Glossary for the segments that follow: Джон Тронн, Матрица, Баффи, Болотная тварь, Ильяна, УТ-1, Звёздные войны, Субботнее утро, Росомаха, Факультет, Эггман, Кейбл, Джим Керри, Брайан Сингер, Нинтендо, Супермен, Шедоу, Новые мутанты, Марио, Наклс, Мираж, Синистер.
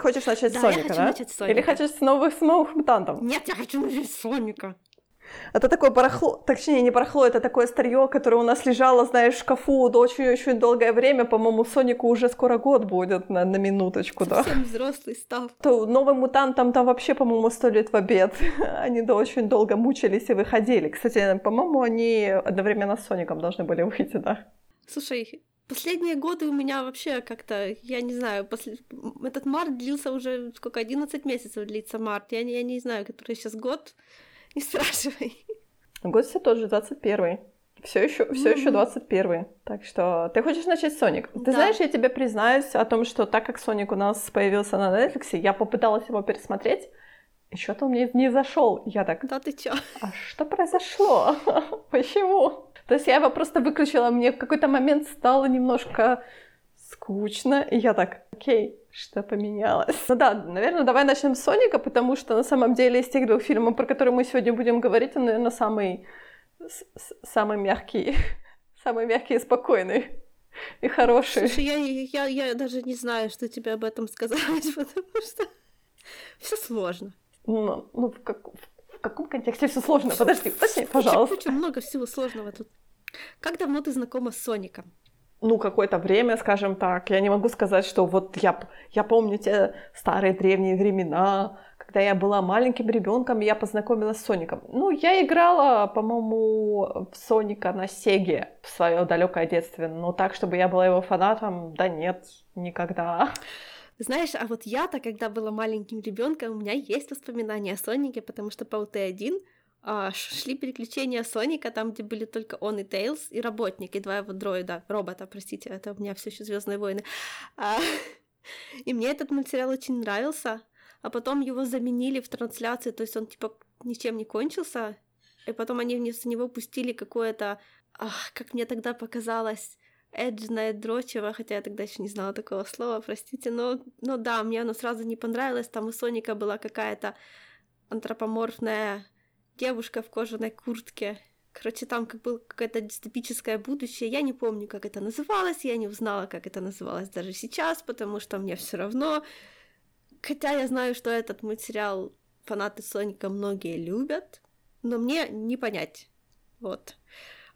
Ты хочешь начать с Соника, да? Да, я хочу начать с Соника. Или хочешь с новых мутантов? Нет, я хочу начать с Соника. Это такое барахло, точнее, не барахло, это такое старье, которое у нас лежало, знаешь, в шкафу очень-очень долгое время. По-моему, Сонику уже скоро год будет, на минуточку, да. Совсем взрослый стал. То новым мутантам там вообще, по-моему, 100 лет в обед. Они да очень долго мучились и выходили. Кстати, по-моему, они одновременно с Соником должны были выйти, да. Слушай, последние годы у меня вообще как-то, я не знаю, этот март длился уже, сколько, 11 месяцев длится март. Я не знаю, который сейчас год. Не спрашивай. Год все тот же, 21-й. Все еще 21-й. Так что ты хочешь начать Соник? Ты да. Знаешь, я тебе признаюсь о том, что так как Соник у нас появился на Netflix, я попыталась его пересмотреть, и что-то он мне не зашел. Я так... Да ты чё? А что произошло? Почему? То есть я его просто выключила, мне в какой-то момент стало немножко скучно, и я так, окей. Что поменялось? Ну да, наверное, давай начнем с Соника, потому что на самом деле из тех двух фильмов, про которые мы сегодня будем говорить, он, наверное, самый мягкий, самый мягкий и спокойный, и хороший. Слушай, я даже не знаю, что тебе об этом сказать, потому что всё сложно. Ну в каком контексте всё сложно? Подожди, уточни, пожалуйста. Очень много всего сложного тут. Как давно ты знакома с Соником? Ну, какое-то время, скажем так. Я не могу сказать, что вот я помню те старые древние времена, когда я была маленьким ребёнком, и я познакомилась с Соником. Ну, я играла, по-моему, в Соника на Сеге в своё далёкое детство, но так, чтобы я была его фанатом, да нет, никогда. Знаешь, а вот я-то, когда была маленьким ребёнком, у меня есть воспоминания о Сонике, потому что по УТ-1 шли переключения Соника, там, где были только он и Тейлз, и работник, и два его дроида, робота, простите, это у меня все еще «Звёздные войны». И мне этот мультсериал очень нравился, а потом его заменили в трансляции, то есть он, типа, ничем не кончился, и потом они вместо него пустили какое-то, как мне тогда показалось, эджное дрочево, хотя я тогда еще не знала такого слова, простите, но да, мне оно сразу не понравилось, там у Соника была какая-то антропоморфная... девушка в кожаной куртке. Короче, там как было какое-то дистопическое будущее. Я не помню, как это называлось, я не узнала, как это называлось даже сейчас, потому что мне всё равно. Хотя я знаю, что этот мультсериал фанаты Соника многие любят, но мне не понять. Вот.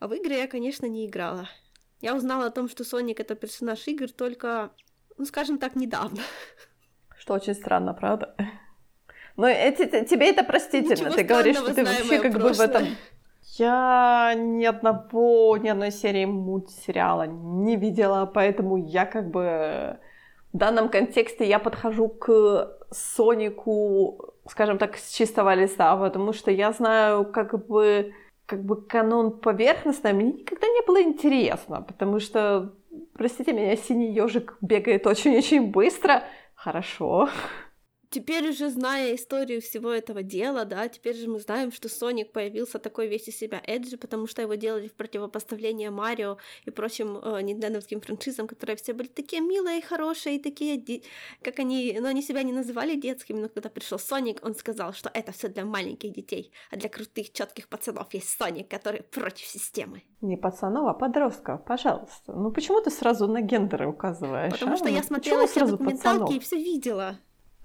А в игры я, конечно, не играла. Я узнала о том, что Соник — это персонаж игр только, ну, скажем так, недавно. Что очень странно, правда? Но тебе это простительно, ты говоришь, что ты вообще как бы в этом... Я ни одной серии мультсериала не видела, поэтому я как бы... В данном контексте я подхожу к Сонику, скажем так, с чистого листа, потому что я знаю как бы канон поверхностно, мне никогда не было интересно, потому что, простите меня, синий ёжик бегает очень-очень быстро, хорошо... Теперь уже, зная историю всего этого дела, да, теперь же мы знаем, что Соник появился такой весь из себя эджи, потому что его делали в противопоставление Марио и прочим нинтендовским франшизам, которые все были такие милые и хорошие, и такие, как они... Но они себя не называли детскими, но когда пришёл Соник, он сказал, что это всё для маленьких детей, а для крутых, чётких пацанов есть Соник, который против системы. Не пацанов, а подростков, пожалуйста. Ну почему ты сразу на гендеры указываешь? Потому что я смотрела все документалки и всё видела.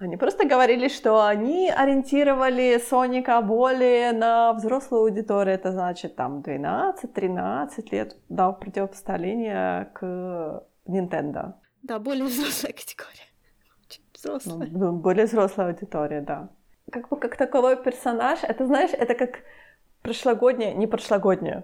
Они просто говорили, что они ориентировали Соника более на взрослую аудиторию, это значит там 12-13 лет, да, в противопоставление к Нинтендо. Да, более взрослая категория. Очень взрослая. Ну, более взрослая аудитория, да. Как бы как таковой персонаж, это, знаешь, это как прошлогодняя, не прошлогодняя,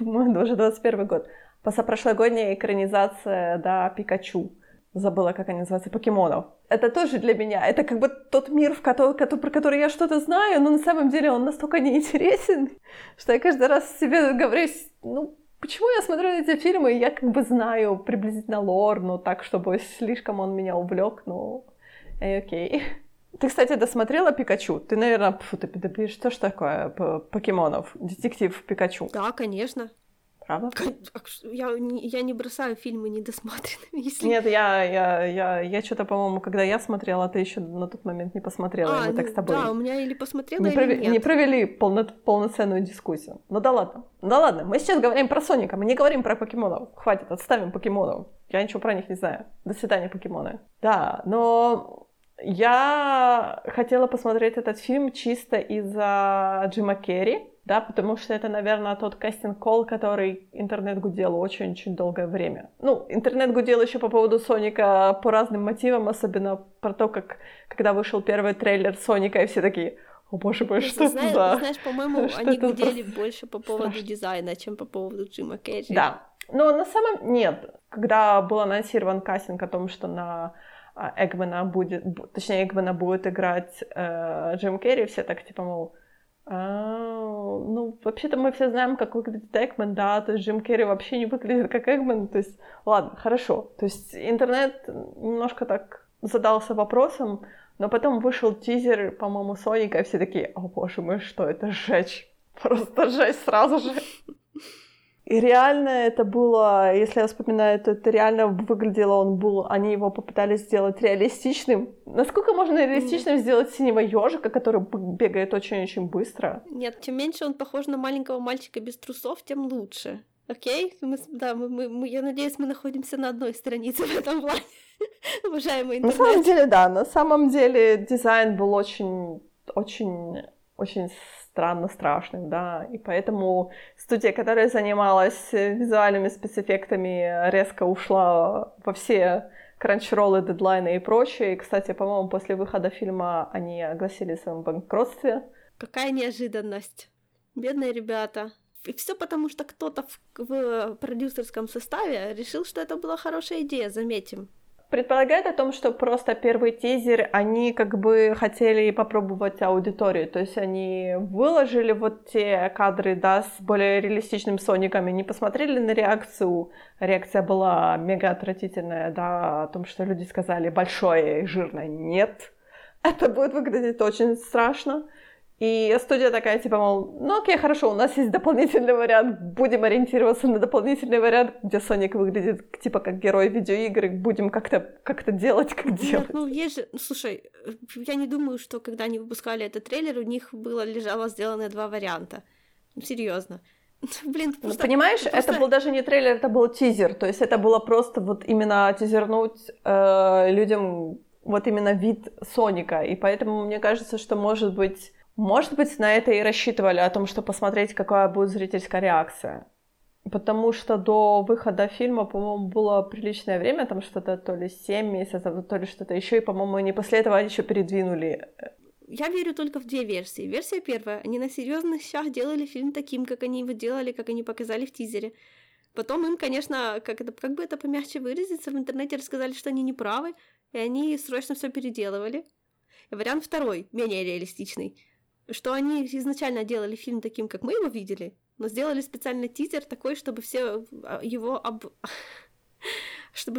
мы уже 21 год, позапрошлогодняя экранизация, да, Пикачу. Забыла, как они называются, покемонов. Это тоже для меня, это как бы тот мир, про который я что-то знаю, но на самом деле он настолько неинтересен, что я каждый раз себе говорю, ну, почему я смотрю эти фильмы, я как бы знаю приблизительно лор, но так, чтобы слишком он меня увлёк, ну, окей. Ты, кстати, досмотрела «Пикачу»? Ты, наверное, ты что ж такое покемонов, детектив Пикачу? Да, конечно. Правда? Я не бросаю фильмы недосмотренными. Если... Нет, я что-то, по-моему, когда я смотрела, ты ещё на тот момент не посмотрела. Мы так с тобой. Да, у меня или посмотрела, или нет. Не провели полноценную дискуссию. Ну да ладно, мы сейчас говорим про Соника, мы не говорим про покемонов. Хватит, отставим покемонов. Я ничего про них не знаю. До свидания, покемоны. Да, но... Я хотела посмотреть этот фильм чисто из-за Джима Керри, да, потому что это, наверное, тот кастинг-колл, который интернет гудел очень-очень долгое время. Ну, интернет гудел еще по поводу Соника по разным мотивам, особенно про то, как когда вышел первый трейлер Соника, и все такие: «О, боже мой, что это за...» Знаешь, по-моему, они гудели больше по поводу дизайна, чем по поводу Джима Керри. Да, но на самом... Нет, когда был анонсирован кастинг о том, что на... Эггмана будет играть Джим Керри, все так, типа, мол, ну, вообще-то мы все знаем, как выглядит Эггман, да, то есть Джим Керри вообще не выглядит как Эггман, то есть, ладно, хорошо. То есть интернет немножко так задался вопросом, но потом вышел тизер, по-моему, Соника, и все такие: «О, боже мой, что это, жечь, просто жесть сразу же». И реально это было, если я вспоминаю, то это реально выглядело, они его попытались сделать реалистичным. Насколько можно реалистичным сделать синего ёжика, который бегает очень-очень быстро? Нет, чем меньше он похож на маленького мальчика без трусов, тем лучше. Окей? Я надеюсь, мы находимся на одной странице в этом плане, уважаемый интернет. На самом деле, да, на самом деле дизайн был очень-очень-очень... странно страшным, да, и поэтому студия, которая занималась визуальными спецэффектами, резко ушла во все кранчроллы, дедлайны и прочее. И, кстати, по-моему, после выхода фильма они огласили о своём банкротстве. Какая неожиданность. Бедные ребята. И всё потому, что кто-то в продюсерском составе решил, что это была хорошая идея, заметим. Предполагает о том, что просто первый тизер, они как бы хотели попробовать аудиторию, то есть они выложили вот те кадры, да, с более реалистичным Соником, и не посмотрели на реакцию, реакция была мега отвратительная, да, о том, что люди сказали: «Большое и жирное, нет, это будет выглядеть очень страшно». И студия такая, типа, мол, ну окей, хорошо, у нас есть дополнительный вариант, будем ориентироваться на дополнительный вариант, где Соник выглядит, типа, как герой видеоигры, будем как-то делать, как делать. Нет, ну есть же, слушай, я не думаю, что когда они выпускали этот трейлер, у них лежало сделано два варианта. Серьезно. Блин, просто... Понимаешь, это был даже не трейлер, это был тизер, то есть это было просто вот именно тизернуть людям вот именно вид Соника, и поэтому мне кажется, что может быть, на это и рассчитывали, о том, что посмотреть, какая будет зрительская реакция. Потому что до выхода фильма, по-моему, было приличное время, там что-то то ли 7 месяцев, то ли что-то еще, и, по-моему, они после этого еще передвинули. Я верю только в две версии. Версия первая. Они на серьезных щах делали фильм таким, как они его делали, как они показали в тизере. Потом им, конечно, как бы это помягче выразиться, в интернете рассказали, что они неправы, и они срочно все переделывали. И вариант второй, менее реалистичный. Что они изначально делали фильм таким, как мы его видели, но сделали специально тизер такой, чтобы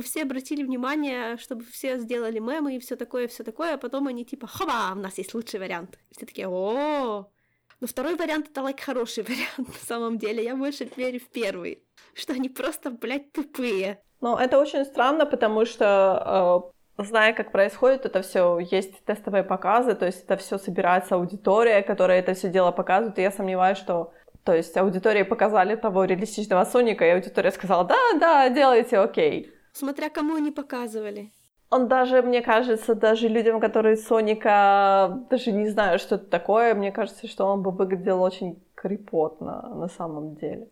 все обратили внимание, чтобы все сделали мемы и всё такое, а потом они типа: «Хоба, у нас есть лучший вариант». И все такие: «О-о-о». Но второй вариант — это, хороший вариант на самом деле. Я больше верю в первый, что они просто, тупые. Но это очень странно, потому что... Зная, как происходит это все, есть тестовые показы, то есть это все собирается аудитория, которая это все дело показывает, и я сомневаюсь, что... То есть аудитории показали того реалистичного Соника, и аудитория сказала: «Да, делайте, окей». Смотря кому они показывали. Он даже, мне кажется, даже людям, которые Соника даже не знают, что это такое, мне кажется, что он бы выглядел очень крипотно на самом деле.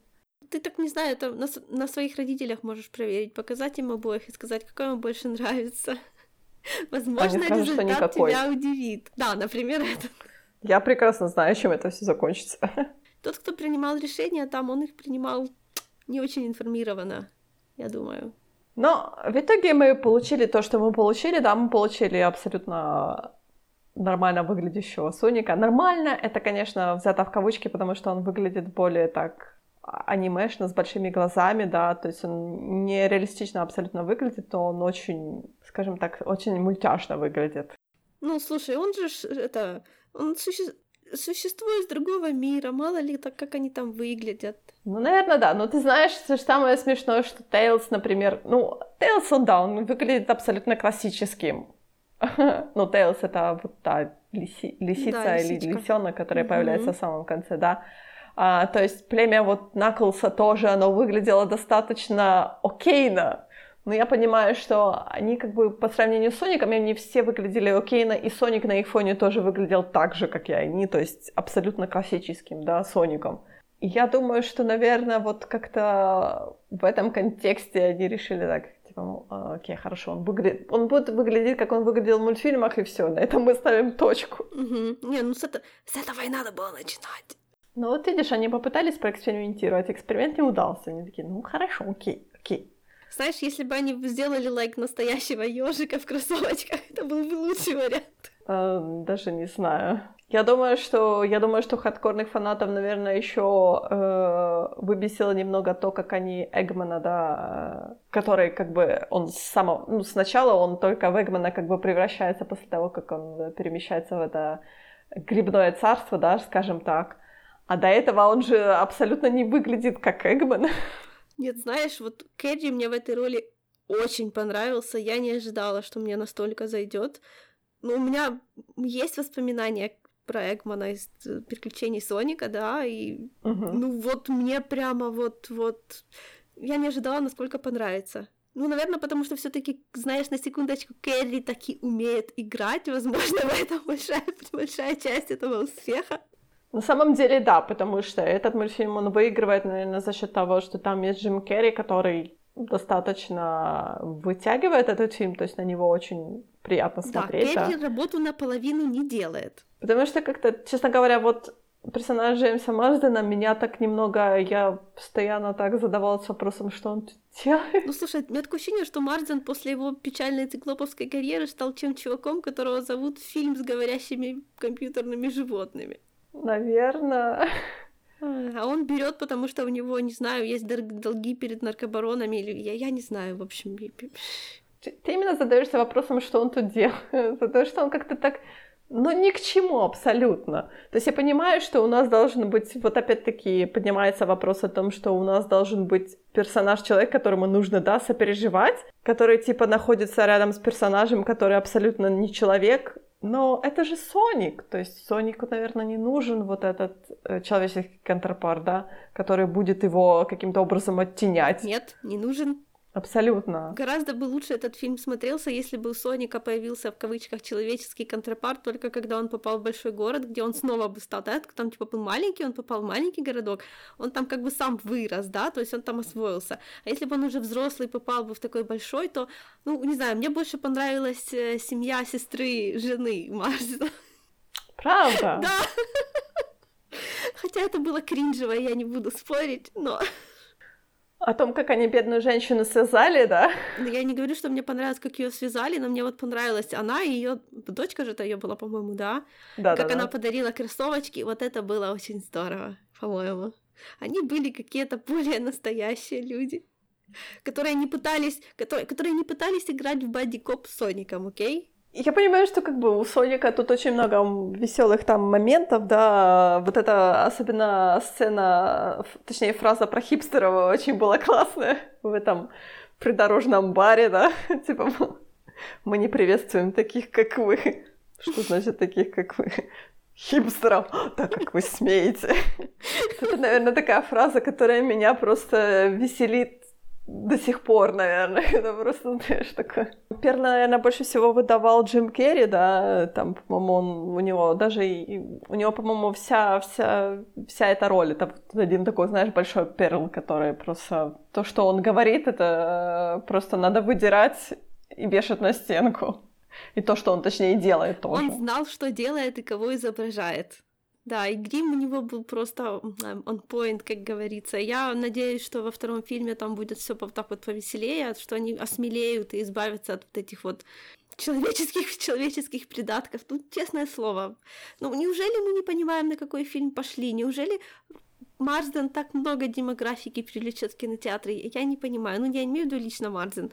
Ты так, не знаю, это на своих родителях можешь проверить, показать им обоих и сказать, какой им больше нравится. Возможно, скажут, результат тебя удивит. Да, например, это. Я прекрасно знаю, чем это все закончится. Тот, кто принимал решения, он их принимал не очень информированно, я думаю. Но в итоге мы получили то, что мы получили. Да, мы получили абсолютно нормально выглядящего Соника. Нормально — это, конечно, взято в кавычки, потому что он выглядит более так... анимешно, с большими глазами, да, то есть он не реалистично абсолютно выглядит, но он очень, скажем так, очень мультяшно выглядит. Ну, слушай, он существует из другого мира, мало ли так, как они там выглядят. Ну, наверное, да, но ты знаешь, что самое смешное, что Тейлз, например, он выглядит абсолютно классическим. Ну, Тейлз — это вот та лисица или лисёнок, которая появляется в самом конце, да. То есть племя вот Наклса тоже, оно выглядело достаточно окейно, Но я понимаю, что они как бы по сравнению с Соником, они все выглядели окейно, и Соник на их фоне тоже выглядел так же, как и они, то есть абсолютно классическим, да, Соником. И я думаю, что, наверное, вот как-то в этом контексте они решили так, типа, окей, хорошо, он будет выглядеть, как он выглядел в мультфильмах, и всё, на этом мы ставим точку. Угу. Не, ну с этого и надо было начинать. Ну вот видишь, они попытались проэкспериментировать, эксперимент не удался, они такие, ну хорошо, окей. Знаешь, если бы они сделали, настоящего ёжика в кроссовочках, это был бы лучший вариант. Даже не знаю. Я думаю, что хардкорных фанатов, наверное, ещё выбесило немного то, как они Эггмана, да, который как бы он сначала он только в Эггмана как бы превращается после того, как он перемещается в это грибное царство, да, скажем так. А до этого он же абсолютно не выглядит как Эггман. Нет, знаешь, вот Керри мне в этой роли очень понравился. Я не ожидала, что мне настолько зайдёт. Но у меня есть воспоминания про Эггмана из «Приключений Соника», да, и вот мне прямо вот... Я не ожидала, насколько понравится. Ну, наверное, потому что всё-таки, знаешь, на секундочку, Керри таки умеет играть, возможно, в этом большая часть этого успеха. На самом деле, да, потому что этот мультфильм, он выигрывает, наверное, за счёт того, что там есть Джим Керри, который достаточно вытягивает этот фильм, то есть на него очень приятно смотреть. Да, Керри работу наполовину не делает. Потому что как-то, честно говоря, вот персонаж Джеймса Марсдена меня так немного... Я постоянно так задавалась вопросом, что он тут делает. Ну, слушай, у меня такое ощущение, что Марсден после его печальной циклоповской карьеры стал тем чуваком, которого зовут фильм с говорящими компьютерными животными. Наверное. А он берёт, потому что у него, не знаю, есть долги перед наркобаронами, или я не знаю, в общем. Ты именно задаёшься вопросом, что он тут делает, потому что он как-то так, ни к чему абсолютно. То есть я понимаю, что у нас должен быть, вот опять-таки поднимается вопрос о том, что у нас должен быть персонаж-человек, которому нужно, да, сопереживать, который типа находится рядом с персонажем, который абсолютно не человек. Но это же Соник, то есть Сонику, наверное, не нужен вот этот человеческий контрапарт, да, который будет его каким-то образом оттенять. Нет, не нужен. Абсолютно. Гораздо бы лучше этот фильм смотрелся, если бы у Соника появился, в кавычках, человеческий контрапарт, только когда он попал в большой город, где он снова бы стал, да, там типа был маленький, он попал в маленький городок, он там как бы сам вырос, да, то есть он там освоился. А если бы он уже взрослый попал бы в такой большой, то, не знаю, мне больше понравилась семья сестры жены Марса. Правда? Да. Хотя это было кринжево, я не буду спорить, но... О том, как они бедную женщину связали, да? Я не говорю, что мне понравилось, как её связали, но мне вот понравилась она и её... Дочка же-то её была, по-моему, да? Да, как она подарила кроссовочки, вот это было очень здорово, по-моему. Они были какие-то более настоящие люди, которые не пытались играть в бадди-коп с Соником, окей? Я понимаю, что как бы у Соника тут очень много весёлых там моментов, да, вот эта особенно сцена, точнее фраза про хипстеров очень была классная в этом придорожном баре, да, типа мы не приветствуем таких, как вы. Что значит таких, как вы? Хипстеров, так как вы смеете. Это, наверное, такая фраза, которая меня просто веселит. До сих пор, наверное, это просто, знаешь, такое. Перл, наверное, больше всего выдавал Джим Керри, да, там, по-моему, у него, по-моему, вся эта роль, это один такой, знаешь, большой перл, который просто, то, что он говорит, это просто надо выдирать и вешать на стенку, и то, что он, точнее, делает тоже. Он знал, что делает и кого изображает. Да, и грим у него был просто on point, как говорится. Я надеюсь, что во втором фильме там будет всё так вот повеселее, что они осмелеют и избавятся от вот этих вот человеческих придатков. Тут, честное слово, неужели мы не понимаем, на какой фильм пошли? Неужели Марсден так много демографики привлечёт в кинотеатры? Я не понимаю. Я имею в виду лично Марсден.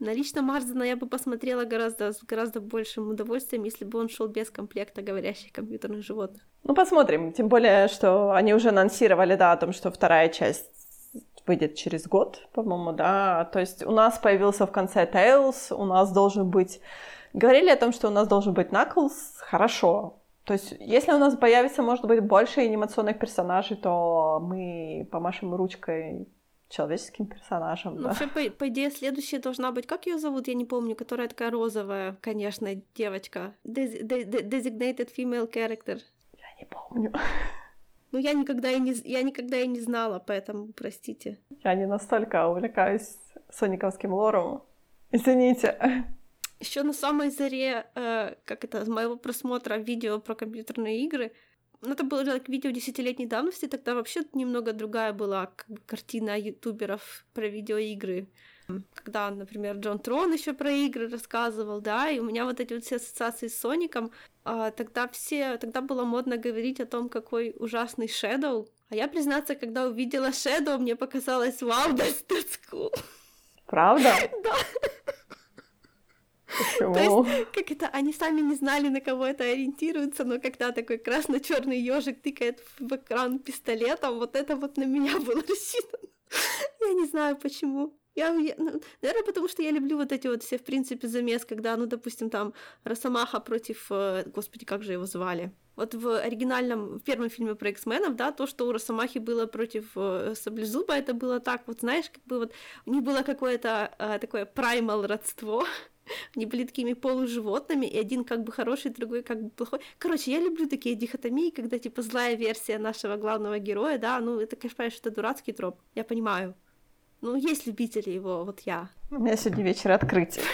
На лично Марсдена я бы посмотрела с гораздо большим удовольствием, если бы он шёл без комплекта говорящих компьютерных животных. Посмотрим. Тем более, что они уже анонсировали, да, о том, что вторая часть выйдет через год, по-моему, да. То есть у нас появился в конце Тейлз, у нас должен быть... Говорили о том, что у нас должен быть Наклс. Хорошо. То есть если у нас появится, может быть, больше анимационных персонажей, то мы помашем ручкой человеческим персонажем. Ну, вообще, да. По идее, следующая должна быть... Как ее зовут? Я не помню. Которая такая розовая, конечно, девочка. Designated female character. Я не помню. Ну, я никогда и не знала, поэтому простите. Я не настолько увлекаюсь сониковским лором. Извините. Еще на самой заре, моего просмотра видео про компьютерные игры... Ну, это было как видео 10-летней давности, тогда вообще немного другая была картина ютуберов про видеоигры. Когда, например, Джон Тронн еще про игры рассказывал, да, и у меня вот эти вот все ассоциации с Соником, тогда было модно говорить о том, какой ужасный Шедоу. А я, признаться, когда увидела Шедоу, мне показалось, вау, that's cool. Правда? Да. Почему? То есть, как это, они сами не знали, на кого это ориентируется, но когда такой красно-черный ёжик тыкает в экран пистолетом, вот это вот на меня было рассчитано. Я не знаю, почему. Наверное, потому что я люблю вот эти вот все, в принципе, замес, когда, ну, допустим, там Росомаха против... Господи, как же его звали? Вот в первом фильме про X-Men, да, то, что у Росомахи было против Саблизуба, это было так, вот, знаешь, как бы вот у них было какое-то такое праймал родство. Они были такими полуживотными, и один как бы хороший, другой как бы плохой. Короче, я люблю такие дихотомии, когда, типа, злая версия нашего главного героя, да, ну, это, конечно, понимаешь, это дурацкий троп, я понимаю. Ну, есть любители его, вот я. У меня сегодня вечер открытие.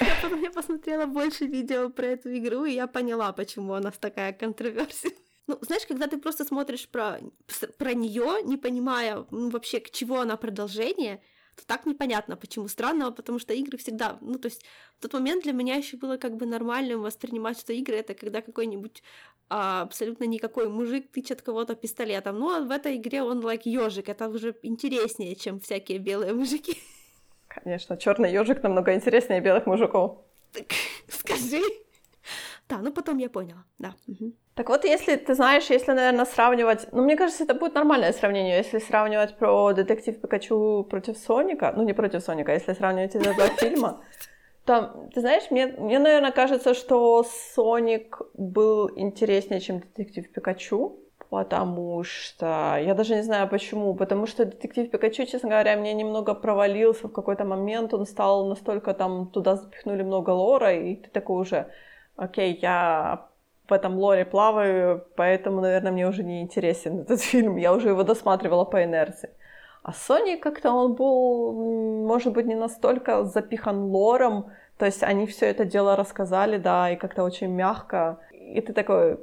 Я посмотрела больше видео про эту игру, и я поняла, почему у нас такая контроверсия. Ну, знаешь, когда ты просто смотришь про неё, не понимая, ну, вообще, к чему она продолжение, то так непонятно, почему странного, потому что игры всегда... Ну, то есть в тот момент для меня еще было как бы нормальным воспринимать, что игры — это когда какой-нибудь абсолютно никакой мужик тычет кого-то пистолетом. Ну, а в этой игре он ёжик, это уже интереснее, чем всякие белые мужики. Конечно, черный ёжик намного интереснее белых мужиков. Так, скажи. Да, ну потом я поняла, да. Угу. Так вот, если ты знаешь, если, наверное, сравнивать... Ну, мне кажется, это будет нормальное сравнение, если сравнивать про «Детектив Пикачу» против «Соника». Ну, не против «Соника», если сравнивать эти два фильма. Там, ты знаешь, мне, наверное, кажется, что «Соник» был интереснее, чем «Детектив Пикачу». Потому что... Я даже не знаю, почему. Потому что «Детектив Пикачу», честно говоря, мне немного провалился в какой-то момент. Он стал настолько там... Туда запихнули много лора, и ты такой уже... Окей, я... в этом лоре плаваю, поэтому, наверное, мне уже не интересен этот фильм. Я уже его досматривала по инерции. А Соник как-то он был, может быть, не настолько запихан лором. То есть они все это дело рассказали, да, и как-то очень мягко. И ты такой,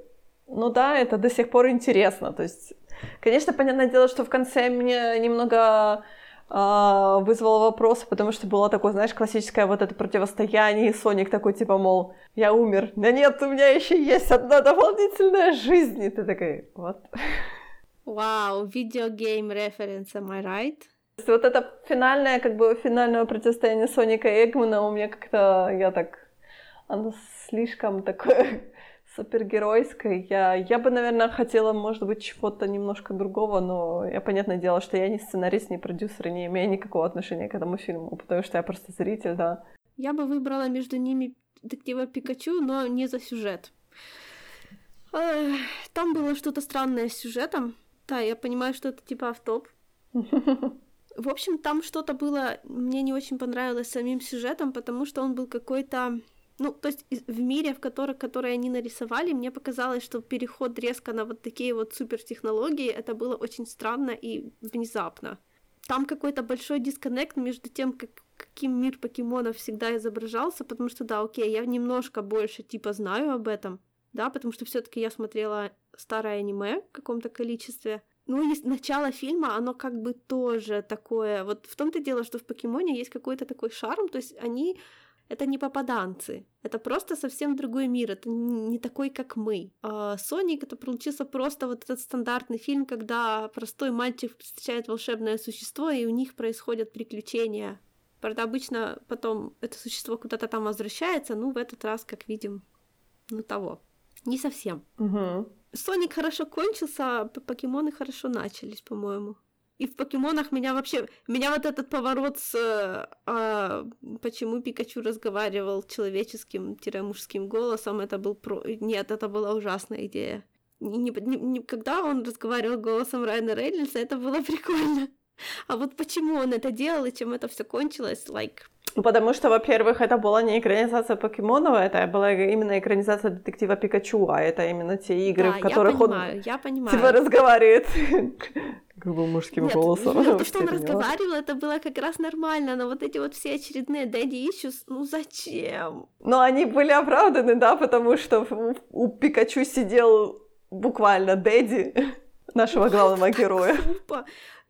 ну да, это до сих пор интересно. То есть, конечно, понятное дело, что в конце мне немного... вызвало вопрос, потому что было такое, знаешь, классическое вот это противостояние, и Соник такой, типа, мол, я умер, да нет, у меня еще есть одна дополнительная жизнь, и ты такой, вот. Вау, видеогейм референс, am I right? Вот это финальное, как бы, финальное противостояние Соника и Эггмана у меня как-то, я так, оно слишком такое супергеройское, я бы, наверное, хотела, может быть, чего-то немножко другого, но я, понятное дело, что я не сценарист, не продюсер, не имею никакого отношения к этому фильму, потому что я просто зритель, да. Я бы выбрала между ними «Детектива Пикачу», но не за сюжет. Там было что-то странное с сюжетом, да, я понимаю, что это типа автоп. В общем, там что-то было, мне не очень понравилось самим сюжетом, потому что он был какой-то... Ну, то есть в мире, который они нарисовали, мне показалось, что переход резко на вот такие вот супертехнологии, это было очень странно и внезапно. Там какой-то большой дисконнект между тем, каким мир покемонов всегда изображался, потому что, да, окей, я немножко больше, типа, знаю об этом, да, потому что всё-таки я смотрела старое аниме в каком-то количестве. Ну, и начало фильма, оно как бы тоже такое... Вот в том-то дело, что в покемоне есть какой-то такой шарм, то есть они... Это не попаданцы, это просто совсем другой мир, это не такой, как мы. А «Соник» — это получился просто вот этот стандартный фильм, когда простой мальчик встречает волшебное существо, и у них происходят приключения. Правда, обычно потом это существо куда-то там возвращается, ну, в этот раз, как видим, ну, того. Не совсем. Угу. «Соник» хорошо кончился, а «Покемоны» хорошо начались, по-моему. И в «Покемонах» меня вот этот поворот с почему Пикачу разговаривал человеческим-мужским голосом, это был... Нет, это была ужасная идея. Когда он разговаривал голосом Райана Рейнольдса, это было прикольно. А вот почему он это делал и чем это все кончилось, Потому что, во-первых, это была не экранизация покемонов, это была именно экранизация детектива Пикачу, а это именно те игры, в которых он типа разговаривает как бы мужским голосом. Нет, то, что он разговаривал, это было как раз нормально, но вот эти вот все очередные daddy issues, зачем? Но они были оправданы, да, потому что у Пикачу сидел буквально daddy нашего главного героя.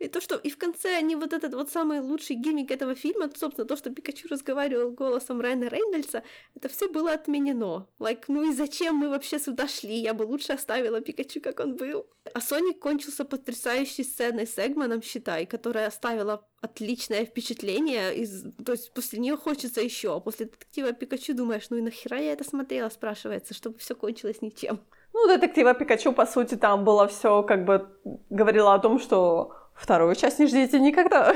И то, что и в конце они вот этот вот самый лучший гиммик этого фильма, собственно, то, что Пикачу разговаривал голосом Райана Рейнольдса, это все было отменено. И зачем мы вообще сюда шли? Я бы лучше оставила Пикачу, как он был. А Соник кончился потрясающей сценой с Эггманом, считай, которая оставила отличное впечатление. То есть после нее хочется еще. А после детектива Пикачу думаешь, и нахера я это смотрела, спрашивается, чтобы все кончилось ничем. Детектива Пикачу, по сути, там было все, как бы говорила о том, что вторую часть не ждите никогда,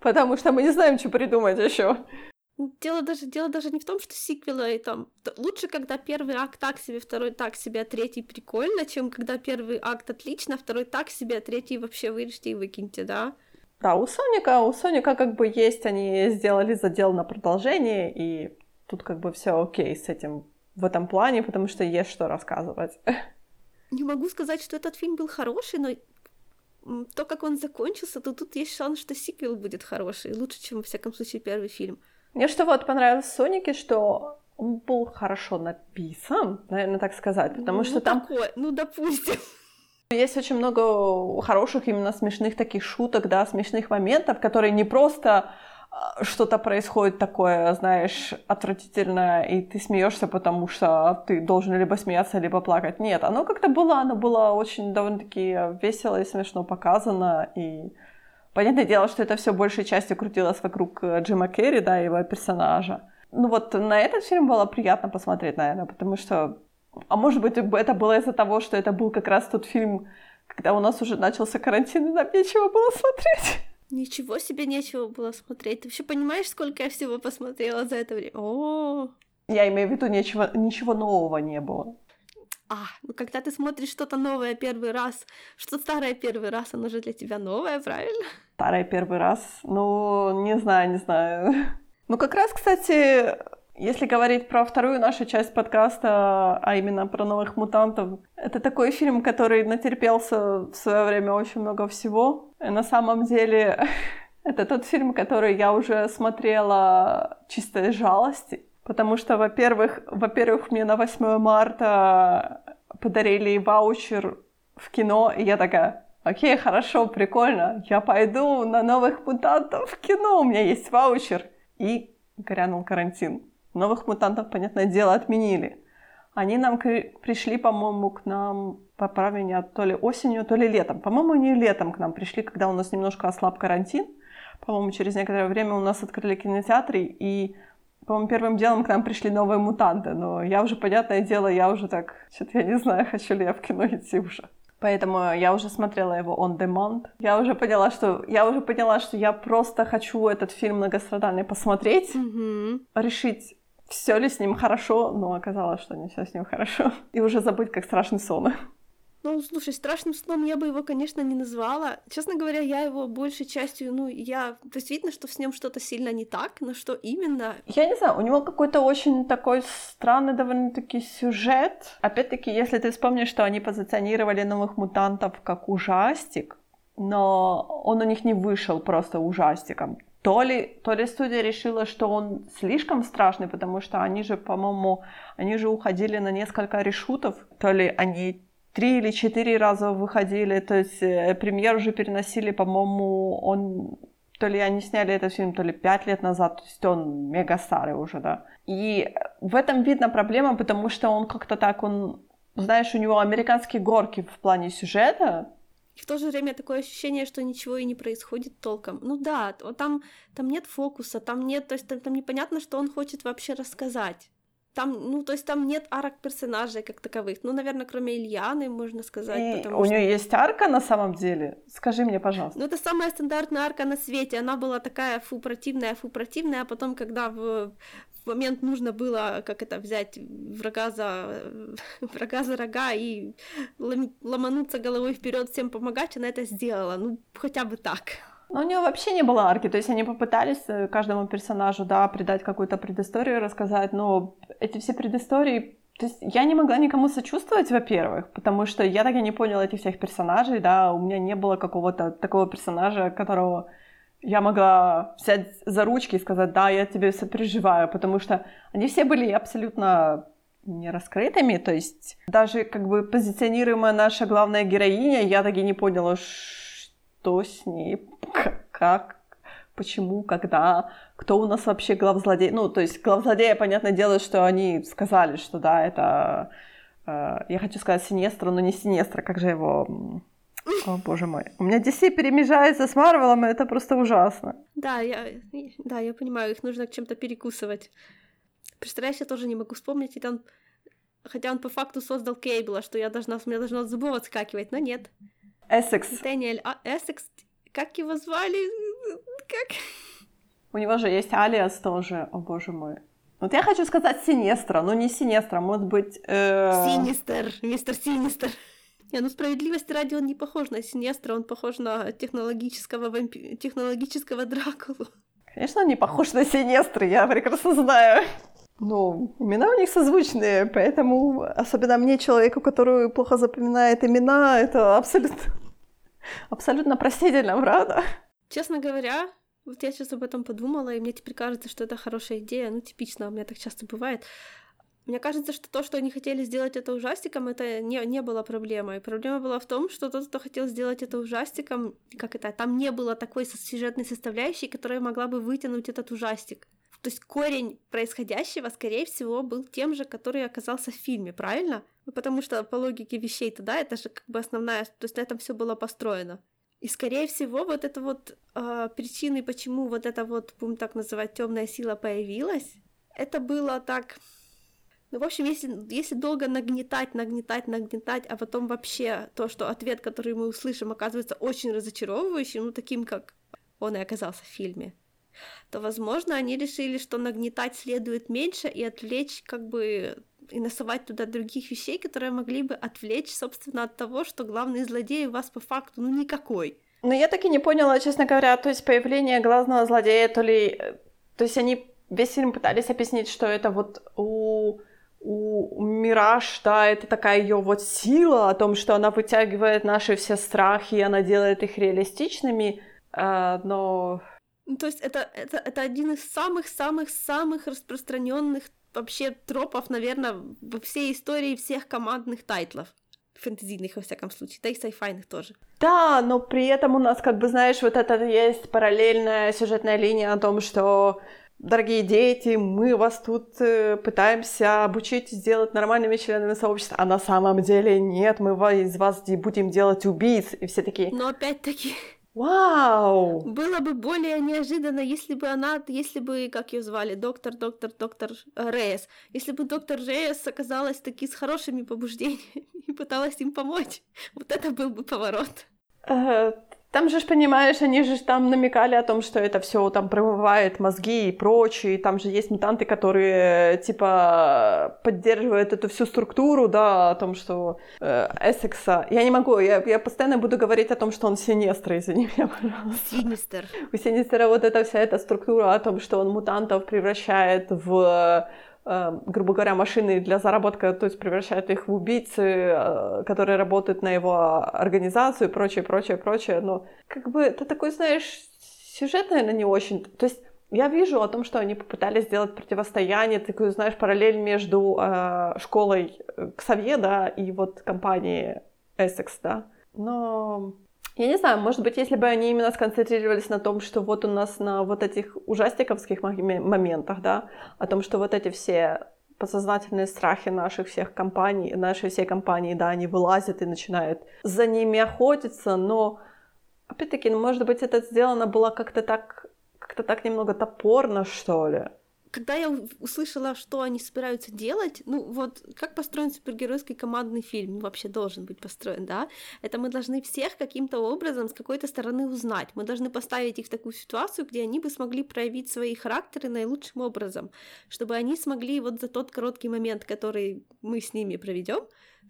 потому что мы не знаем, что придумать еще. Дело даже не в том, что сиквелы лучше, когда первый акт так себе, второй так себе, а третий прикольно, чем когда первый акт отлично, второй так себе, а третий вообще вырежьте и выкиньте, да? Да, у Соника как бы есть, они сделали задел на продолжение, и тут как бы все окей с этим в этом плане, потому что есть что рассказывать. Не могу сказать, что этот фильм был хороший, но то, как он закончился, то тут есть шанс, что сиквел будет хороший, лучше, чем, во всяком случае, первый фильм. Мне что понравилось в «Сонике», что он был хорошо написан, наверное, так сказать, потому что там... допустим. Есть очень много хороших, именно смешных таких шуток, да, смешных моментов, которые не просто что-то происходит такое, знаешь, отвратительное, и ты смеешься, потому что ты должен либо смеяться, либо плакать. Нет, оно как-то было, очень довольно-таки весело и смешно показано, и понятное дело, что это все большей частью крутилось вокруг Джима Керри, да, его персонажа. На этот фильм было приятно посмотреть, наверное, потому что... А может быть, это было из-за того, что это был как раз тот фильм, когда у нас уже начался карантин, и нам нечего было смотреть. Ничего себе, нечего было смотреть. Ты вообще понимаешь, сколько я всего посмотрела за это время? О-о-о. Я имею в виду, ничего нового не было. Когда ты смотришь что-то новое первый раз, что старое первый раз, оно же для тебя новое, правильно? Старое первый раз? Не знаю. Как раз, кстати, если говорить про вторую нашу часть подкаста, а именно про «Новых мутантов», это такой фильм, который натерпелся в свое время очень много всего. На самом деле, это тот фильм, который я уже смотрела чисто из жалости, потому что, во-первых, мне на 8 марта подарили ваучер в кино, и я такая, окей, хорошо, прикольно, я пойду на «Новых мутантов» в кино, у меня есть ваучер. И грянул карантин. «Новых мутантов», понятное дело, отменили. Они нам пришли, по-моему, к нам... Поправь меня, то ли осенью, то ли летом. По-моему, они летом к нам пришли, когда у нас немножко ослаб карантин. По-моему, через некоторое время у нас открыли кинотеатры, и, по-моему, первым делом к нам пришли «Новые мутанты». Но я уже, понятное дело, я не знаю, хочу ли я в кино идти уже. Поэтому я уже смотрела его on demand. Я уже поняла, что я просто хочу этот фильм многострадальный посмотреть, решить, все ли с ним хорошо, но оказалось, что не все с ним хорошо. И уже забыть, как страшный сон. Слушай, страшным сном я бы его, конечно, не назвала. Честно говоря, я его большей частью, То есть видно, что с ним что-то сильно не так, но что именно... Я не знаю, у него какой-то очень такой странный довольно-таки сюжет. Опять-таки, если ты вспомнишь, что они позиционировали «Новых мутантов» как ужастик, но он у них не вышел просто ужастиком. То ли студия решила, что он слишком страшный, потому что они же уходили на несколько решутов, то ли они 3 или 4 раза выходили, то есть премьеру уже переносили, по-моему, то ли они сняли этот фильм, то ли 5 лет назад, то есть он мега старый уже, да. И в этом видна проблема, потому что он как-то так, знаешь, у него американские горки в плане сюжета. И в то же время такое ощущение, что ничего и не происходит толком. Там нет фокуса, там непонятно, что он хочет вообще рассказать. Там нет арок персонажей как таковых. Наверное, кроме Ильяны, можно сказать. У неё есть арка на самом деле? Скажи мне, пожалуйста. Это самая стандартная арка на свете. Она была такая фу противная, а потом, когда в момент нужно было, взять врага за рога и ломануться головой вперед всем помогать, она это сделала. Хотя бы так. Но у него вообще не было арки, то есть они попытались каждому персонажу, да, придать какую-то предысторию, рассказать, но эти все предыстории... То есть я не могла никому сочувствовать, во-первых, потому что я так и не поняла этих всех персонажей, да, у меня не было какого-то такого персонажа, которого я могла взять за ручки и сказать, да, я тебе сопереживаю, потому что они все были абсолютно не раскрытыми, то есть даже как бы позиционируемая наша главная героиня, я так и не поняла, что с ней, как, почему, когда, кто у нас вообще главзлодей. Ну, то есть главзлодея, понятное дело, что они сказали, что да, это, я хочу сказать Синистер, но не Синистер, как же его... О, боже мой. У меня DC перемежается с Марвелом, и это просто ужасно. Да, я понимаю, их нужно чем-то перекусывать. Представляешь, я тоже не могу вспомнить, и там... Хотя он по факту создал Кейбла, что меня должно от зубов отскакивать, но нет. Essex. Дэниэль Essex, как его звали? Как? У него же есть алиас тоже, о боже мой. Вот я хочу сказать Синистра, но не Синистра, может быть... Синистер, мистер Синистер. Не, ну справедливости ради он не похож на Синистра, он похож на технологического Дракулу. Конечно, он не похож на Синистра, я прекрасно знаю. Ну, имена у них созвучные, поэтому, особенно мне, человеку, который плохо запоминает имена, это абсолютно простительно, правда? Честно говоря, вот я сейчас об этом подумала, и мне теперь кажется, что это хорошая идея, ну, типично, у меня так часто бывает. Мне кажется, что то, что они хотели сделать это ужастиком, это не было проблемой. Проблема была в том, что тот, кто хотел сделать это ужастиком, там не было такой сюжетной составляющей, которая могла бы вытянуть этот ужастик. То есть корень происходящего, скорее всего, был тем же, который оказался в фильме, правильно? Ну, потому что по логике вещей-то, да, это же как бы основная... То есть на этом всё было построено. И, скорее всего, вот это вот причины, почему вот эта вот, будем так называть, тёмная сила появилась, это было так... Ну, в общем, если долго нагнетать, а потом вообще то, что ответ, который мы услышим, оказывается очень разочаровывающим, ну, таким, как он и оказался в фильме, то, возможно, они решили, что нагнетать следует меньше и отвлечь, как бы, и насовать туда других вещей, которые могли бы отвлечь, собственно, от того, что главный злодей у вас по факту, ну, никакой. Но я так и не поняла, честно говоря, то есть появление главного злодея, то есть они весь фильм пытались объяснить, что это вот у Мираж, да, это такая её вот сила, о том, что она вытягивает наши все страхи, она делает их реалистичными, но... То есть это один из самых-самых-самых распространённых вообще тропов, наверное, во всей истории всех командных тайтлов. Фэнтезийных, во всяком случае, да и сайфайных тоже. Да, но при этом у нас, как бы, знаешь, вот это есть параллельная сюжетная линия о том, что... Дорогие дети, мы вас тут пытаемся обучить сделать нормальными членами сообщества, а на самом деле нет, мы из вас будем делать убийц, и все такие... Но опять-таки... Вау! Было бы более неожиданно, если бы, как ее звали, доктор Рейес, если бы доктор Рейес оказалась таки с хорошими побуждениями и пыталась им помочь, вот это был бы поворот. Там же, понимаешь, они же там намекали о том, что это всё там промывает мозги и прочее, там же есть мутанты, которые, типа, поддерживают эту всю структуру, да, о том, что Эссекса... Я не могу, я постоянно буду говорить о том, что он Синистер, извини меня, пожалуйста. Синистер. У Синистера вот эта вся эта структура о том, что он мутантов превращает в... грубо говоря, машины для заработка, то есть превращает их в убийцы, которые работают на его организацию и прочее. Но как бы это такой, знаешь, сюжет, наверное, не очень... То есть я вижу о том, что они попытались сделать противостояние, такую, знаешь, параллель между школой Ксавье, да, и вот компанией Essex, да. Но... Я не знаю, может быть, если бы они именно сконцентрировались на том, что вот у нас на вот этих ужастиковских моментах, да, о том, что вот эти все подсознательные страхи нашей всей компании, да, они вылазят и начинают за ними охотиться, но, опять-таки, может быть, это сделано было как-то так немного топорно, что ли. Когда я услышала, что они собираются делать, ну вот, как построен супергеройский командный фильм, ну, вообще должен быть построен, да, это мы должны всех каким-то образом с какой-то стороны узнать, мы должны поставить их в такую ситуацию, где они бы смогли проявить свои характеры наилучшим образом, чтобы они смогли вот за тот короткий момент, который мы с ними проведём,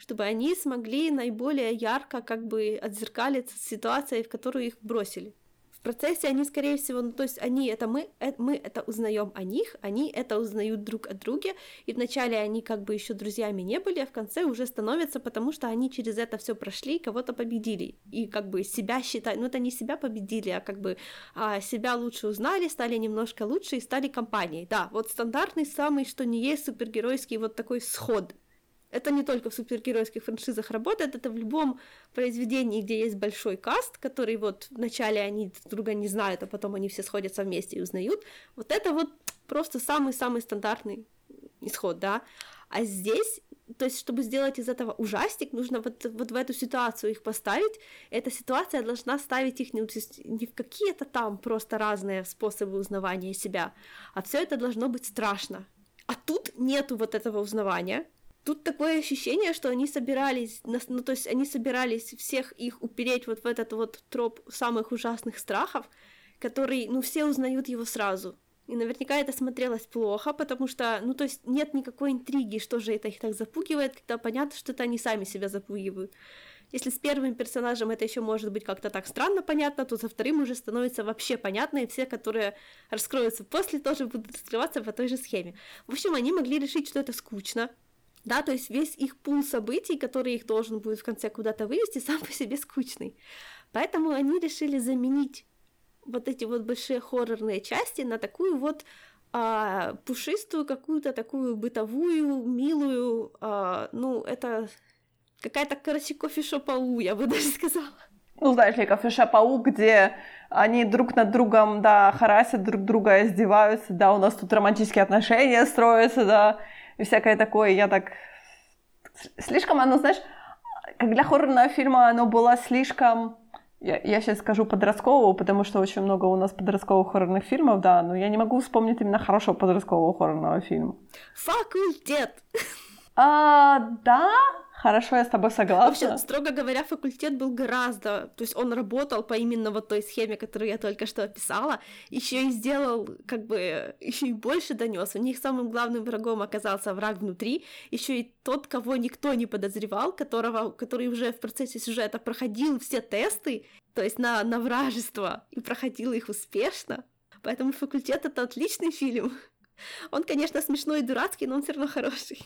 чтобы они смогли наиболее ярко как бы отзеркалиться с ситуацией, в которую их бросили. в процессе они, скорее всего, ну, то есть они это мы это узнаем о них, они это узнают друг о друге, и вначале они как бы еще друзьями не были, а в конце уже становятся, потому что они через это все прошли, кого-то победили, и как бы себя считают, ну это не себя победили, а как бы себя лучше узнали, стали немножко лучше и стали компанией, да, вот стандартный самый, что ни есть супергеройский вот такой сход. Это не только в супергеройских франшизах работает, это в любом произведении, где есть большой каст, который вот вначале они друг друга не знают, а потом они все сходятся вместе и узнают. Вот это вот просто самый-самый стандартный исход, да. А здесь, то есть, чтобы сделать из этого ужастик, нужно вот в эту ситуацию их поставить. Эта ситуация должна ставить их не в какие-то там просто разные способы узнавания себя, а все это должно быть страшно. А тут нету вот этого узнавания. Тут такое ощущение, что они собирались, ну то есть они собирались всех их упереть вот в этот вот троп самых ужасных страхов, который, ну все узнают его сразу. И наверняка это смотрелось плохо, потому что, ну то есть нет никакой интриги, что же это их так запугивает, когда понятно, что это они сами себя запугивают. Если с первым персонажем это еще может быть как-то так странно понятно, то со вторым уже становится вообще понятно, и все, которые раскроются после, тоже будут раскрываться по той же схеме. В общем, они могли решить, что это скучно. Да, то есть весь их пул событий, которые их должен будет в конце куда-то вывести, сам по себе скучный. Поэтому они решили заменить вот эти вот большие хоррорные части на такую вот пушистую, какую-то такую бытовую, милую, ну, это какая-то, короче, кофешопау, я бы даже сказала. Ну, знаешь ли, кофешопау, где они друг над другом, да, харасят друг друга, издеваются, да, у нас тут романтические отношения строятся, да, и всякое такое, я так... Слишком оно, знаешь, как для хоррорного фильма оно было слишком... Я сейчас скажу подросткового, потому что очень много у нас подростковых хоррорных фильмов, да, но я не могу вспомнить именно хорошего подросткового хоррорного фильма. «Факультет». Да, хорошо, я с тобой согласна. Вообще, строго говоря, «Факультет» был гораздо... То есть он работал по именно вот той схеме, которую я только что описала, еще и сделал, как бы, еще и больше донес. У них самым главным врагом оказался враг внутри, еще и тот, кого никто не подозревал, который уже в процессе сюжета проходил все тесты, то есть на вражество, и проходил их успешно. Поэтому «Факультет» — это отличный фильм. Он, конечно, смешной и дурацкий, но он все равно хороший.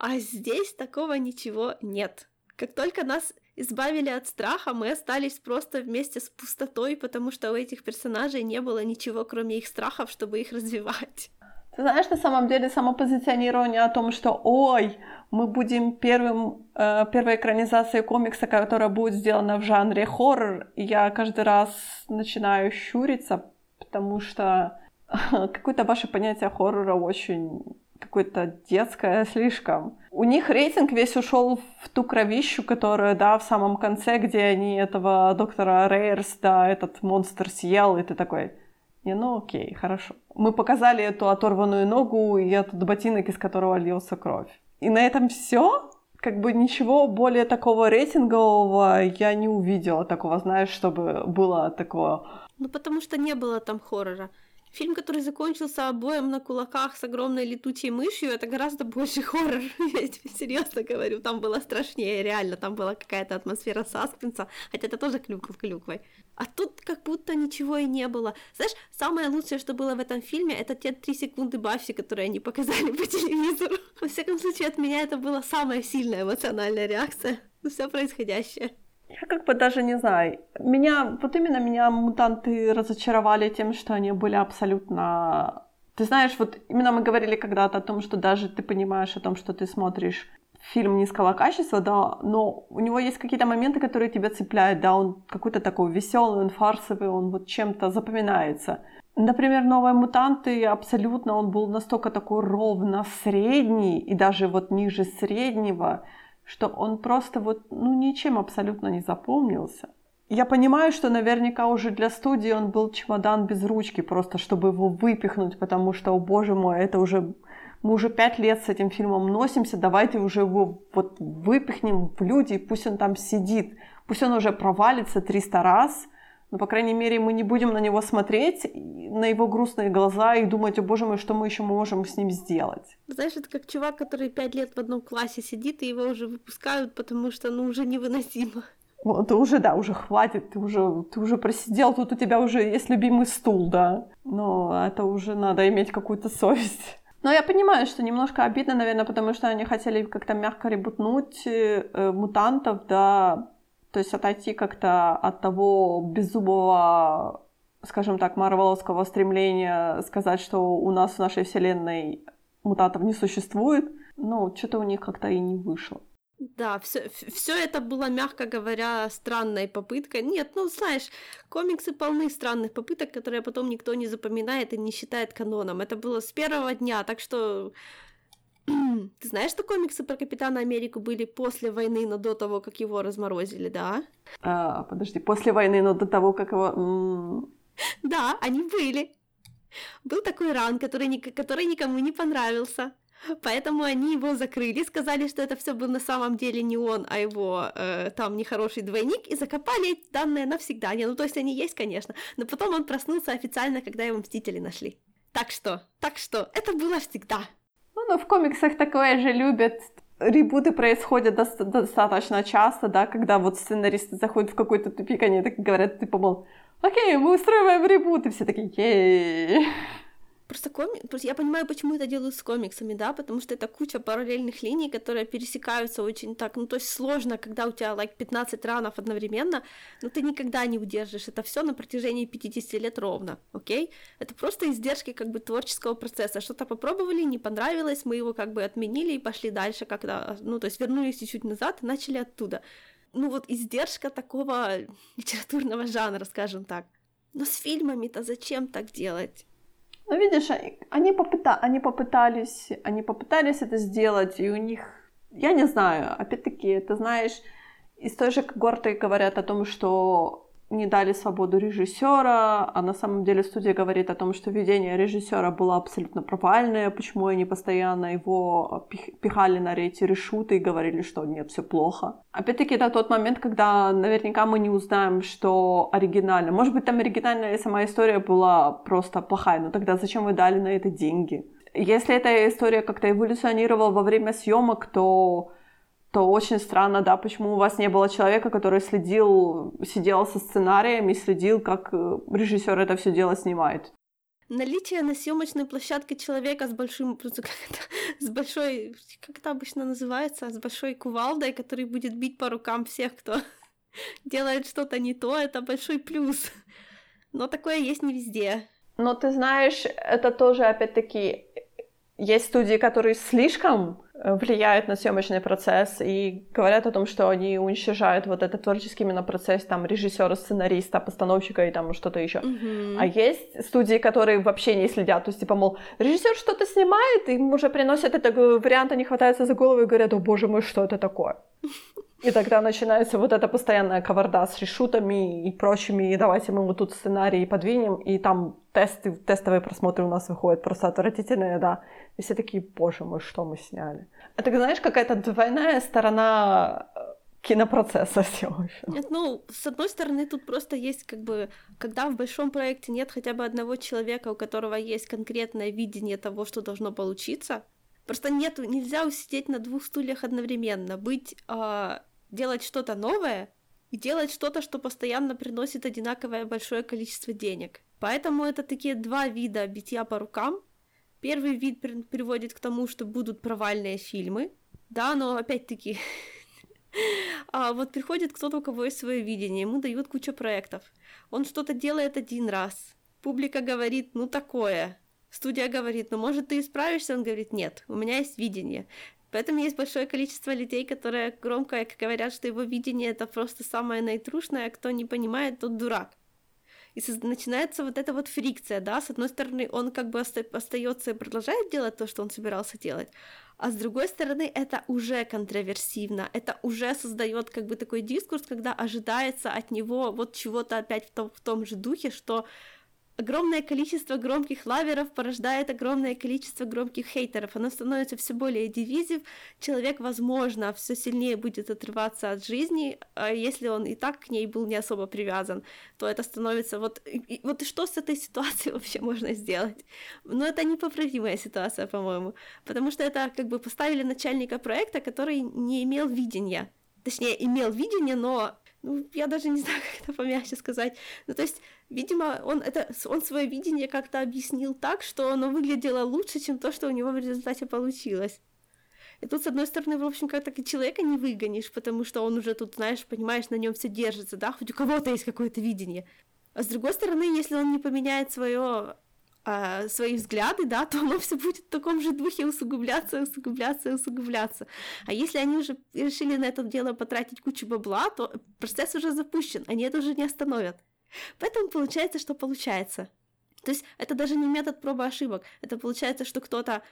А здесь такого ничего нет. Как только нас избавили от страха, мы остались просто вместе с пустотой, потому что у этих персонажей не было ничего, кроме их страхов, чтобы их развивать. Ты знаешь, на самом деле, самопозиционирование о том, что «Ой, мы будем первой экранизацией комикса, которая будет сделана в жанре хоррор», я каждый раз начинаю щуриться, потому что какое-то ваше понятие хоррора очень... какое-то детское слишком. У них рейтинг весь ушёл в ту кровищу, которая, да, в самом конце, где они этого доктора Рейерс, да, этот монстр съел, и ты такой, не, ну окей, хорошо. Мы показали эту оторванную ногу и этот ботинок, из которого льётся кровь. И на этом всё? Как бы ничего более такого рейтингового я не увидела такого, знаешь, чтобы было такого... Ну потому что не было там хоррора. Фильм, который закончился обоим на кулаках с огромной летучей мышью, это гораздо больше хоррор, я тебе серьезно говорю, там было страшнее, реально, там была какая-то атмосфера саспенса, хотя это тоже клюква-клюквой. А тут как будто ничего и не было. Знаешь, самое лучшее, что было в этом фильме, это те 3 секунды Баффи, которые они показали по телевизору. Во всяком случае, от меня это была самая сильная эмоциональная реакция на все происходящее. Я как бы даже не знаю. Меня мутанты разочаровали тем, что они были абсолютно... Ты знаешь, вот именно мы говорили когда-то о том, что даже ты понимаешь о том, что ты смотришь фильм низкого качества, да, но у него есть какие-то моменты, которые тебя цепляют, да, он какой-то такой веселый, он фарсовый, он вот чем-то запоминается. Например, «Новые мутанты» абсолютно, он был настолько такой ровно средний и даже вот ниже среднего, что он просто вот, ну, ничем абсолютно не запомнился. Я понимаю, что наверняка уже для студии он был чемодан без ручки, просто чтобы его выпихнуть, потому что, о боже мой, это уже... Мы уже 5 лет с этим фильмом носимся, давайте уже его вот выпихнем в люди, и пусть он там сидит. Пусть он уже провалится 300 раз, но, по крайней мере, мы не будем на него смотреть, на его грустные глаза и думать, о боже мой, что мы еще можем с ним сделать. Знаешь, это как чувак, который 5 лет в одном классе сидит, и его уже выпускают, потому что, ну, уже невыносимо. Вот, уже, да, уже хватит, ты уже просидел, тут у тебя уже есть любимый стул, да. Но это уже надо иметь какую-то совесть. Но я понимаю, что немножко обидно, наверное, потому что они хотели как-то мягко ребутнуть мутантов, да, то есть отойти как-то от того беззубого, скажем так, марвеловского стремления сказать, что у нас в нашей вселенной мутантов не существует, но что-то у них как-то и не вышло. Да, всё это было, мягко говоря, странной попыткой. Нет, ну, знаешь, комиксы полны странных попыток, которые потом никто не запоминает и не считает каноном. Это было с первого дня, так что... Ты знаешь, что комиксы про Капитана Америку были после войны, но до того, как его разморозили, да? А, подожди, после войны, но до того, как его... Да, они были. Был такой ран, который никому не понравился. Поэтому они его закрыли, сказали, что это всё был на самом деле не он, а его там нехороший двойник, и закопали данные навсегда. Не, ну то есть они есть, конечно, но потом он проснулся официально, когда его Мстители нашли. Так что, это было всегда. Ну, в комиксах такое же любят. Ребуты происходят достаточно часто, да, когда вот сценаристы заходят в какой-то тупик, они так говорят, типа, мол, окей, мы устраиваем ребут, и все такие, ей... Просто я понимаю, почему это делают с комиксами, да, потому что это куча параллельных линий, которые пересекаются очень так, ну, то есть сложно, когда у тебя, 15 ранов одновременно, но ты никогда не удержишь это всё на протяжении 50 лет ровно, окей? Это просто издержки, творческого процесса, что-то попробовали, не понравилось, мы его, отменили и пошли дальше, ну, то есть вернулись чуть-чуть назад и начали оттуда. Ну, вот издержка такого литературного жанра, скажем так. Но с фильмами-то зачем так делать? Ну, видишь, они попытались это сделать, и у них, я не знаю, опять-таки, ты знаешь, из той же когорты говорят о том, что не дали свободу режиссёра, а на самом деле студия говорит о том, что видение режиссёра было абсолютно провальное, почему они постоянно его пихали на рейтинг шуты и говорили, что нет, всё плохо. Опять-таки, это тот момент, когда наверняка мы не узнаем, что оригинально. Может быть, там оригинальная сама история была просто плохая, но тогда зачем вы дали на это деньги? Если эта история как-то эволюционировала во время съёмок, то очень странно, да, почему у вас не было человека, который сидел со сценарием и следил, как режиссёр это всё дело снимает. Наличие на съёмочной площадке человека с большой кувалдой, который будет бить по рукам всех, кто делает что-то не то, это большой плюс. Но такое есть не везде. Но ты знаешь, это тоже, опять-таки, есть студии, которые слишком влияют на съёмочный процесс и говорят о том, что они уничтожают вот этот творческий именно процесс там режиссёра, сценариста, постановщика и там что-то ещё. А есть студии, которые вообще не следят, то есть типа, мол, режиссёр что-то снимает, и им уже приносят этот вариант, они хватаются за голову и говорят, о боже мой, что это такое? И тогда начинается вот эта постоянная каварда с решутами и прочими, и давайте мы вот тут сценарий подвинем, и там тестовые просмотры у нас выходят просто отвратительные, да. И все такие, боже мой, что мы сняли. А ты знаешь, какая-то двойная сторона кинопроцесса съёмочного. Нет, ну, с одной стороны, тут просто есть когда в большом проекте нет хотя бы одного человека, у которого есть конкретное видение того, что должно получиться. Просто нельзя усидеть на двух стульях одновременно, делать что-то новое и делать что-то, что постоянно приносит одинаковое большое количество денег. Поэтому это такие два вида битья по рукам. Первый вид приводит к тому, что будут провальные фильмы, да, но опять-таки вот приходит кто-то, у кого есть своё видение, ему дают кучу проектов. Он что-то делает один раз, публика говорит, ну такое. Студия говорит, ну, может, ты исправишься? Он говорит, нет, у меня есть видение. Поэтому есть большое количество людей, которые громко говорят, что его видение — это просто самое наитрушное, а кто не понимает, тот дурак. И начинается вот эта вот фрикция, да, с одной стороны, он остаётся и продолжает делать то, что он собирался делать, а с другой стороны, это уже контроверсивно, это уже создаёт такой дискурс, когда ожидается от него вот чего-то опять в том же духе, что... Огромное количество громких лаверов порождает огромное количество громких хейтеров. Оно становится всё более divisive. Человек, возможно, всё сильнее будет отрываться от жизни, если он и так к ней был не особо привязан, то это становится... Вот что с этой ситуацией вообще можно сделать? Но это непоправимая ситуация, по-моему, потому что это поставили начальника проекта, который не имел видения. Точнее, имел видение, но ну, я даже не знаю, как это помягче сказать. Ну, то есть, видимо, он свое видение как-то объяснил так, что оно выглядело лучше, чем то, что у него в результате получилось. И тут, с одной стороны, в общем, как так и человека не выгонишь, потому что он уже тут, знаешь, понимаешь, на нем все держится, да, хоть у кого-то есть какое-то видение. А с другой стороны, если он не поменяет свои взгляды, да, то оно все будет в таком же духе усугубляться. А если они уже решили на это дело потратить кучу бабла, то процесс уже запущен, они это уже не остановят. Поэтому получается, что получается. То есть это даже не метод пробы ошибок, это получается, что кто-то...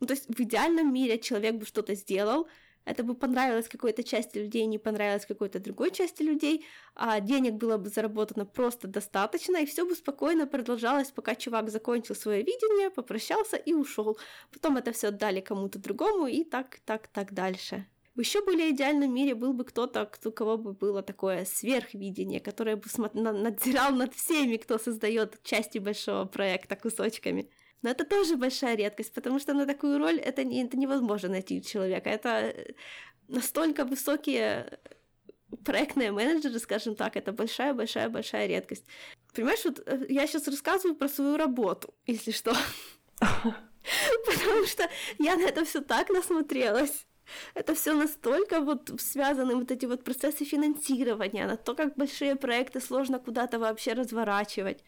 Ну, то есть в идеальном мире человек бы что-то сделал, это бы понравилось какой-то части людей, не понравилось какой-то другой части людей, а денег было бы заработано просто достаточно, и все бы спокойно продолжалось, пока чувак закончил свое видение, попрощался и ушел. Потом это все отдали кому-то другому и так дальше. В еще более идеальном мире был бы кто-то, у кого бы было такое сверхвидение, которое бы надзирал над всеми, кто создает части большого проекта кусочками. Но это тоже большая редкость, потому что на такую роль это невозможно найти у человека. Это настолько высокие проектные менеджеры, скажем так, это большая редкость. Понимаешь, вот я сейчас рассказываю про свою работу, если что. Потому что я на это все так насмотрелась. Это все настолько вот связаны вот эти вот процессы финансирования, на то, как большие проекты сложно куда-то вообще разворачивать.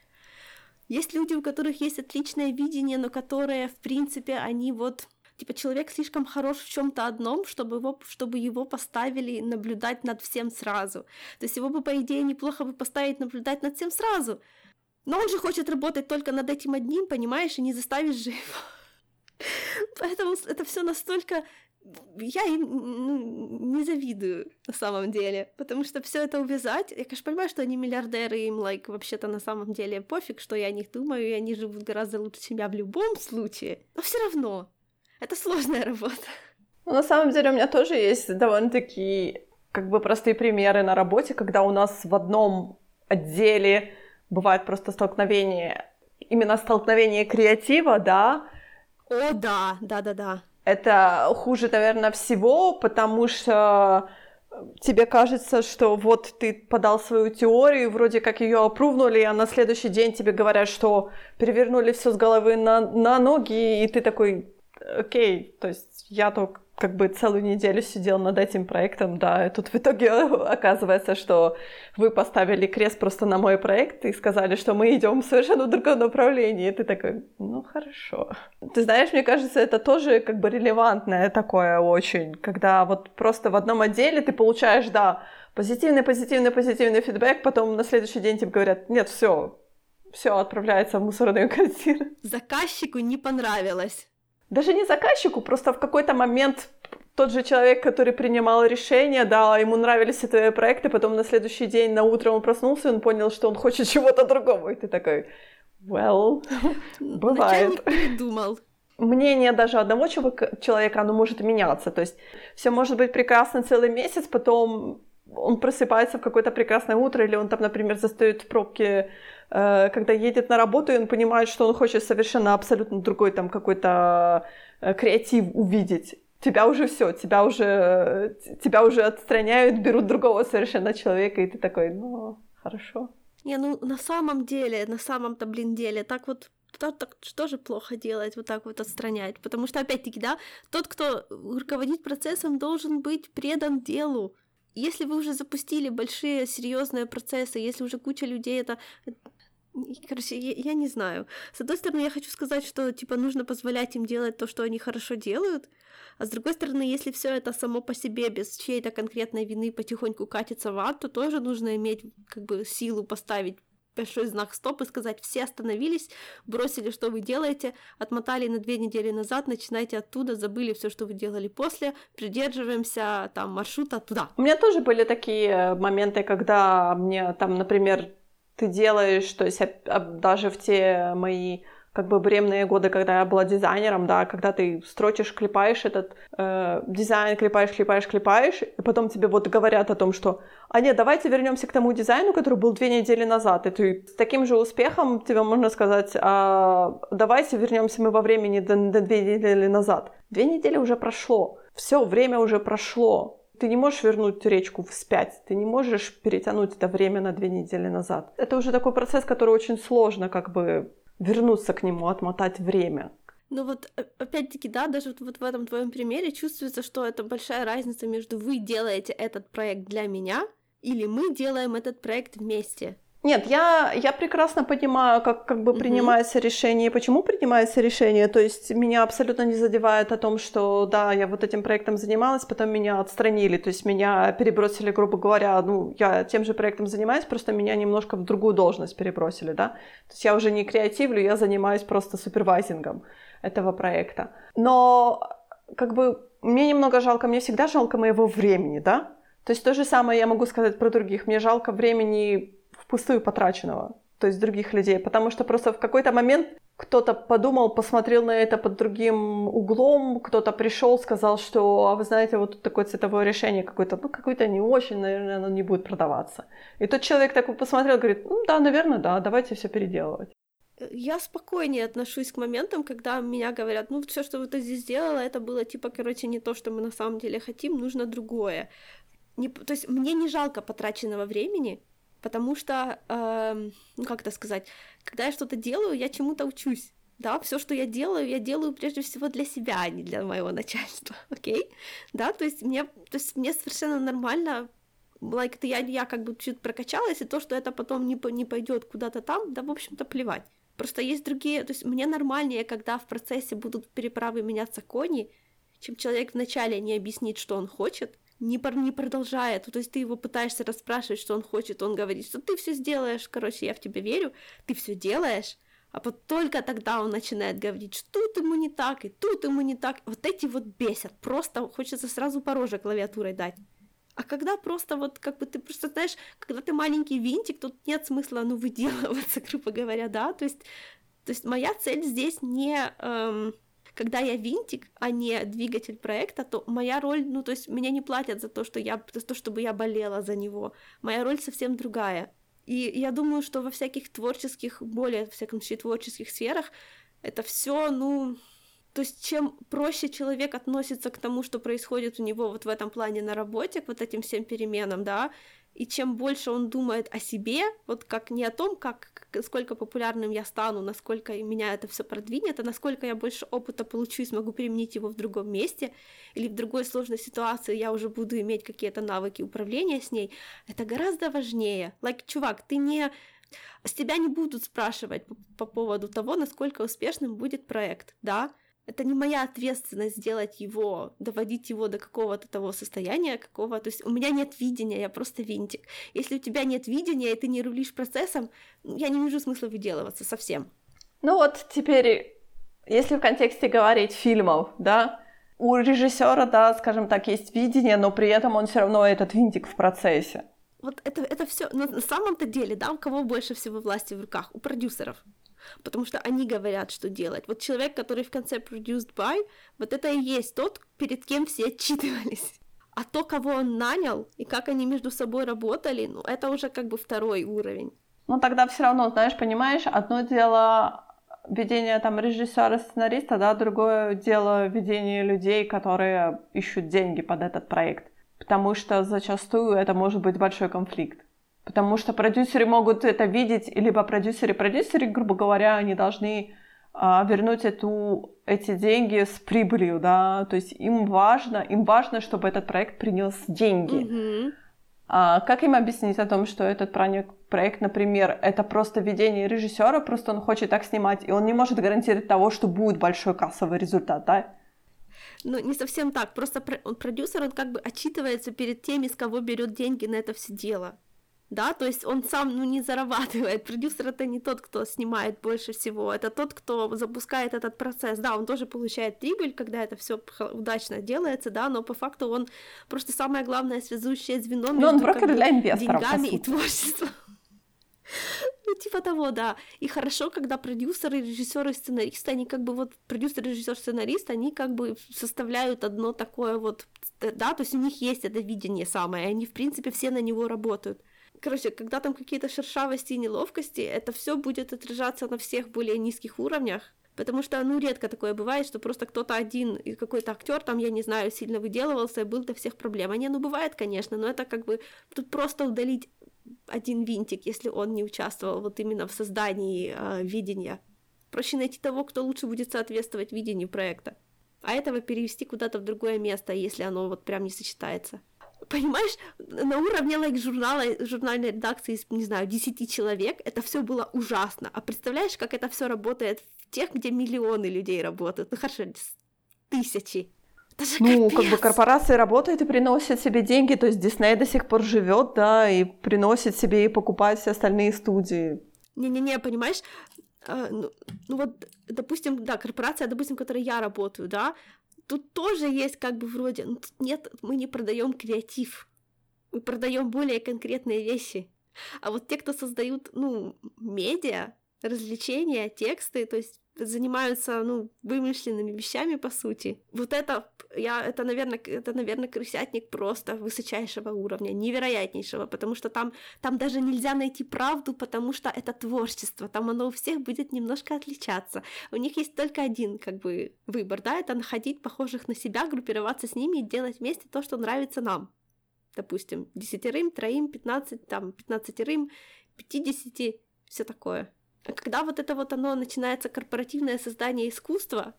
Есть люди, у которых есть отличное видение, но которые, в принципе, они вот... Типа, человек слишком хорош в чем-то одном, чтобы его поставили наблюдать над всем сразу. То есть его бы, по идее, неплохо бы поставить наблюдать над всем сразу. Но он же хочет работать только над этим одним, понимаешь, и не заставишь же его. Поэтому это все настолько... Я им не завидую на самом деле, потому что все это увязать, я, конечно, понимаю, что они миллиардеры, им, вообще-то на самом деле пофиг, что я о них думаю, и они живут гораздо лучше, чем я в любом случае, но все равно, это сложная работа. На самом деле у меня тоже есть довольно-таки, простые примеры на работе, когда у нас в одном отделе бывает просто столкновение креатива, да? О, да. Это хуже, наверное, всего, потому что тебе кажется, что вот ты подал свою теорию, вроде как ее опрувнули, а на следующий день тебе говорят, что перевернули все с головы на ноги, и ты такой, окей, то есть я только целую неделю сидел над этим проектом, да, и тут в итоге оказывается, что вы поставили крест просто на мой проект и сказали, что мы идем в совершенно другом направлении, и ты такой, ну хорошо. Ты знаешь, мне кажется, это тоже релевантное такое очень, когда вот просто в одном отделе ты получаешь, да, позитивный фидбэк, потом на следующий день тебе говорят, нет, все отправляется в мусорную корзину. Заказчику не понравилось. Даже не заказчику, просто в какой-то момент тот же человек, который принимал решение, да, ему нравились твои проекты, потом на следующий день, на утро он проснулся, и он понял, что он хочет чего-то другого, и ты такой, well, бывает. Начальник придумал. Мнение даже одного человека, оно может меняться, то есть все может быть прекрасно целый месяц, потом он просыпается в какое-то прекрасное утро, или он там, например, застаёт в пробке, когда едет на работу, и он понимает, что он хочет совершенно абсолютно другой там какой-то креатив увидеть. Тебя уже всё, тебя уже отстраняют, берут другого совершенно человека, и ты такой, ну, хорошо. Не, ну, на самом-то деле, так вот, что же плохо делать, вот так вот отстранять? Потому что, опять-таки, да, тот, кто руководит процессом, должен быть предан делу. Если вы уже запустили большие, серьезные процессы, если уже куча людей это... Короче, я не знаю. С одной стороны, я хочу сказать, что, нужно позволять им делать то, что они хорошо делают, а с другой стороны, если все это само по себе, без чьей-то конкретной вины потихоньку катится в ад, то тоже нужно иметь, силу поставить большой знак «стоп» и сказать «все остановились, бросили, что вы делаете, отмотали на 2 недели назад, начинайте оттуда, забыли все, что вы делали после, придерживаемся там маршрута туда». У меня тоже были такие моменты, когда мне там, например, ты делаешь, то есть даже в те мои бремные годы, когда я была дизайнером, да, когда ты строчишь, клепаешь этот дизайн, клепаешь, и потом тебе говорят о том, что а нет, давайте вернемся к тому дизайну, который был 2 недели назад, и ты с таким же успехом тебе можно сказать, давайте вернемся мы во времени до 2 недели назад. 2 недели уже прошло, все время уже прошло, Ты не можешь вернуть речку вспять, ты не можешь перетянуть это время на 2 недели назад. Это уже такой процесс, который очень сложно как бы вернуться к нему, отмотать время. Ну вот, опять-таки, да, даже вот в этом твоем примере чувствуется, что это большая разница между «вы делаете этот проект для меня» или «мы делаем этот проект вместе». Нет, я прекрасно понимаю, как бы принимается решение, и почему принимается решение. То есть меня абсолютно не задевает о том, что да, я вот этим проектом занималась, потом меня отстранили, то есть меня перебросили, грубо говоря, ну, я тем же проектом занимаюсь, просто меня немножко в другую должность перебросили, да. То есть я уже не креативлю, я занимаюсь просто супервайзингом этого проекта. Но как бы мне немного жалко, мне всегда жалко моего времени, да. То есть то же самое я могу сказать про других. Мне жалко времени впустую потраченного, то есть других людей, потому что просто в какой-то момент кто-то подумал, посмотрел на это под другим углом, кто-то пришёл, сказал, что, а вы знаете, вот тут такое цветовое решение какое-то, ну, какое-то не очень, наверное, оно не будет продаваться. И тот человек так посмотрел, говорит, ну, да, наверное, да, давайте всё переделывать. Я спокойнее отношусь к моментам, когда меня говорят, ну, всё, что вы тут здесь сделала, это было, типа, короче, не то, что мы на самом деле хотим, нужно другое. То есть мне не жалко потраченного времени, потому что, ну как это сказать, когда я что-то делаю, я чему-то учусь, да, всё, что я делаю прежде всего для себя, а не для моего начальства, окей, да, то есть мне совершенно нормально, like, это я как бы чуть прокачалась, и то, что это потом не пойдёт куда-то там, да, в общем-то, плевать, просто есть другие, то есть мне нормальнее, когда в процессе будут переправы меняться кони, чем человек вначале не объяснит, что он хочет, не продолжает, то есть ты его пытаешься расспрашивать, что он хочет, он говорит, что ты всё сделаешь, короче, я в тебя верю, ты всё делаешь, а вот только тогда он начинает говорить, что тут ему не так, и тут ему не так, вот эти вот бесят, просто хочется сразу по роже клавиатурой дать. А когда просто вот, как бы ты просто, знаешь, когда ты маленький винтик, тут нет смысла, ну, выделываться, грубо говоря, да, то есть моя цель здесь не... Когда я винтик, а не двигатель проекта, то моя роль, ну, то есть меня не платят за то, что чтобы я болела за него. Моя роль совсем другая. И я думаю, что во всяких творческих, более, во всяком случае, творческих сферах это всё, ну... То есть чем проще человек относится к тому, что происходит у него вот в этом плане на работе, к вот этим всем переменам, да, и чем больше он думает о себе, вот как не о том, как сколько популярным я стану, насколько меня это всё продвинет, а насколько я больше опыта получу и смогу применить его в другом месте, или в другой сложной ситуации я уже буду иметь какие-то навыки управления с ней, это гораздо важнее. Like, чувак, с тебя не будут спрашивать по поводу того, насколько успешным будет проект, да? Это не моя ответственность сделать его, доводить его до какого-то того состояния, то есть у меня нет видения, я просто винтик. Если у тебя нет видения, и ты не рулишь процессом, я не вижу смысла выделываться совсем. Ну вот теперь, если в контексте говорить фильмов, да, у режиссёра, да, скажем так, есть видение, но при этом он всё равно этот винтик в процессе. Вот это всё, но на самом-то деле, да, у кого больше всего власти в руках? У продюсеров. Потому что они говорят, что делать. Вот человек, который в конце produced by, вот это и есть тот, перед кем все отчитывались. А то, кого он нанял, и как они между собой работали, ну, это уже как бы второй уровень. Ну, тогда всё равно, знаешь, понимаешь, одно дело ведение там режиссёра-сценариста, да, другое дело ведение людей, которые ищут деньги под этот проект. Потому что зачастую это может быть большой конфликт. Потому что продюсеры могут это видеть, либо продюсеры, грубо говоря, они должны вернуть эти деньги с прибылью, да, то есть им важно, чтобы этот проект принёс деньги. Mm-hmm. Как им объяснить о том, что этот проект, например, это просто ведение режиссёра, просто он хочет так снимать, и он не может гарантировать того, что будет большой кассовый результат, да? Ну, не совсем так, просто продюсер, он как бы отчитывается перед теми, с кого берёт деньги на это всё дело. Да, то есть он сам, ну, не зарабатывает. Продюсер — это не тот, кто снимает больше всего, это тот, кто запускает этот процесс. Да, он тоже получает прибыль, когда это всё удачно делается, да, но по факту он просто самое главное связующее звено между, он брокер для инвесторов, деньгами и творчеством. Ну, типа того, да. И хорошо, когда продюсеры, режиссёры, сценаристы, они как бы вот, продюсер, режиссёр, сценарист, они как бы составляют одно такое вот, да, то есть у них есть это видение самое, они, в принципе, все на него работают. Короче, когда там какие-то шершавости и неловкости, это всё будет отражаться на всех более низких уровнях, потому что, ну, редко такое бывает, что просто кто-то один, какой-то актер там, я не знаю, сильно выделывался, и был до всех проблем. Не, ну, бывает, конечно, но это как бы тут просто удалить один винтик, если он не участвовал вот именно в создании видения. Проще найти того, кто лучше будет соответствовать видению проекта, а этого перевести куда-то в другое место, если оно вот прям не сочетается. Понимаешь, на уровне лайк-журнала, журнальной редакции, не знаю, 10 человек, это все было ужасно. А представляешь, как это все работает в тех, где миллионы людей работают? Ну хорошо, тысячи. Ну, как бы корпорации работают и приносят себе деньги, то есть Дисней до сих пор живет, да, и приносит себе и покупает все остальные студии. Не-не-не, понимаешь, ну вот, допустим, да, корпорация, допустим, в которой я работаю, да, тут тоже есть как бы вроде, нет, мы не продаем креатив, мы продаем более конкретные вещи, а вот те, кто создают, ну, медиа, развлечения, тексты, то есть занимаются, ну, вымышленными вещами, по сути. Вот это, это, наверное, крысятник просто высочайшего уровня, невероятнейшего, потому что там даже нельзя найти правду, потому что это творчество, там оно у всех будет немножко отличаться. У них есть только один, как бы, выбор, да, это находить похожих на себя, группироваться с ними и делать вместе то, что нравится нам. Допустим, 10, 3, 15, 15, 50, все такое. А когда вот это вот оно начинается, корпоративное создание искусства,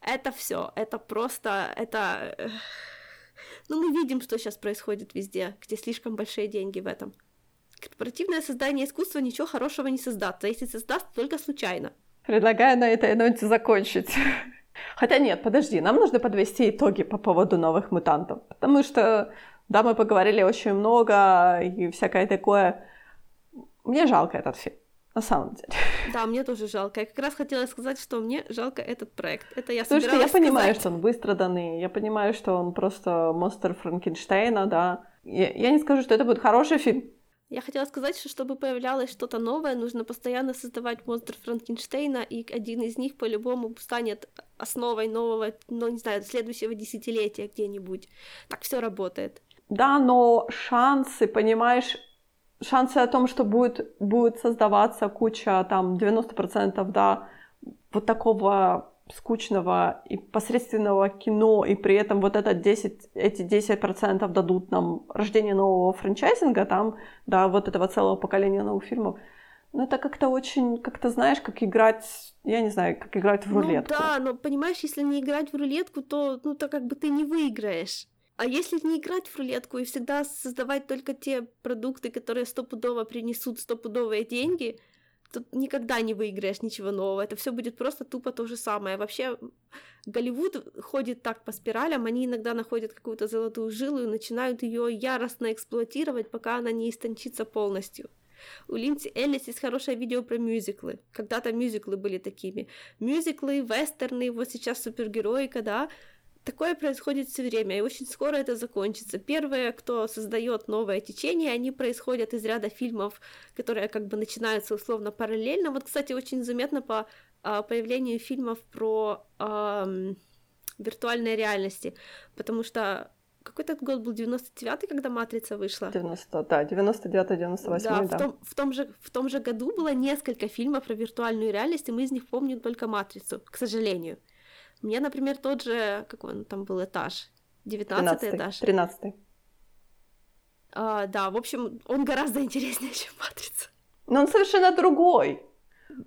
это все, это просто, это... Ну, мы видим, что сейчас происходит везде, где слишком большие деньги в этом. Корпоративное создание искусства ничего хорошего не создастся, если создастся, только случайно. Предлагаю на этой ноте закончить. Хотя нет, подожди, нам нужно подвести итоги по поводу «Новых мутантов», потому что, да, мы поговорили очень много и всякое такое. Мне жалко этот фильм. На самом деле. Да, мне тоже жалко. Я как раз хотела сказать, что мне жалко этот проект. Это я собиралась сказать. Я понимаю, что он выстраданный, я понимаю, что он просто монстр Франкенштейна, да. Я не скажу, что это будет хороший фильм. Я хотела сказать, что чтобы появлялось что-то новое, нужно постоянно создавать монстр Франкенштейна, и один из них по-любому станет основой нового, ну, не знаю, следующего десятилетия где-нибудь. Так всё работает. Да, но шансы, понимаешь... Шансы о том, что будет создаваться куча, там, 90%, да, вот такого скучного и посредственного кино, и при этом вот эти 10% дадут нам рождение нового франчайзинга, там, да, вот этого целого поколения новых фильмов. Ну, это как-то очень, как-то, знаешь, как играть, я не знаю, как играть в рулетку. Ну, да, но, понимаешь, если не играть в рулетку, то, ну, то как бы ты не выиграешь. А если не играть в рулетку и всегда создавать только те продукты, которые стопудово принесут стопудовые деньги, то никогда не выиграешь ничего нового. Это всё будет просто тупо то же самое. Вообще, Голливуд ходит так по спиралям, они иногда находят какую-то золотую жилу и начинают её яростно эксплуатировать, пока она не истончится полностью. У Линдси Эллис есть хорошее видео про мюзиклы. Когда-то мюзиклы были такими. Мюзиклы, вестерны, вот сейчас супергероика, да. Такое происходит все время, и очень скоро это закончится. Первые, кто создает новое течение, они происходят из ряда фильмов, которые как бы начинаются условно параллельно. Вот, кстати, очень заметно по появлению фильмов про виртуальные реальности, потому что какой-то год был 99-й, когда «Матрица» вышла. 99-98, да. Да. В том же году было несколько фильмов про виртуальную реальность, и мы из них помним только «Матрицу», к сожалению. Мне, например, тот же, какой он там был этаж, 19-й этаж. 13-й. Да, в общем, он гораздо интереснее, чем «Матрица». Но он совершенно другой.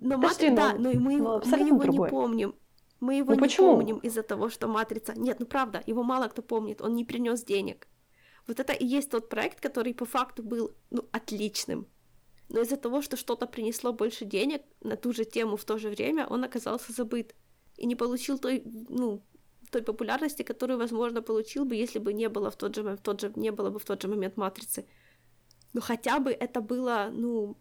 Но «Матрица», да, но мы его другой. Не помним. Мы его помним из-за того, что «Матрица». Нет, ну правда, его мало кто помнит, он не принёс денег. Вот это и есть тот проект, который по факту был, ну, отличным. Но из-за того, что что-то принесло больше денег на ту же тему в то же время, он оказался забыт. И не получил той популярности, которую, возможно, получил бы, если бы не было в тот же момент «Матрицы». Но хотя бы это было, ну,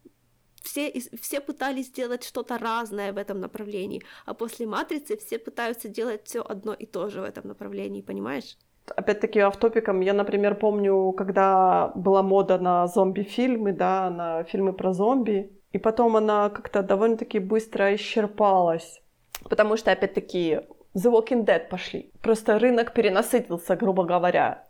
все пытались сделать что-то разное в этом направлении, а после «Матрицы» все пытаются делать всё одно и то же в этом направлении, понимаешь? Опять-таки, офф-топиком, я, например, помню, когда была мода на зомби-фильмы, да, на фильмы про зомби, и потом она как-то довольно-таки быстро исчерпалась. Потому что, опять-таки, The Walking Dead пошли. Просто рынок перенасытился, грубо говоря,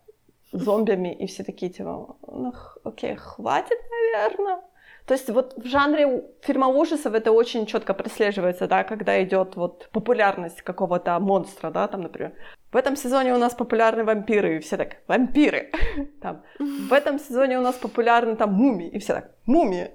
зомбиями, и все такие, типа, ну, окей, хватит, наверное. То есть вот в жанре фильма ужасов это очень четко прослеживается, да, когда идет вот популярность какого-то монстра, да, там, например. В этом сезоне у нас популярны вампиры, и все так, вампиры, там. В этом сезоне у нас популярны там мумии, и все так, мумии.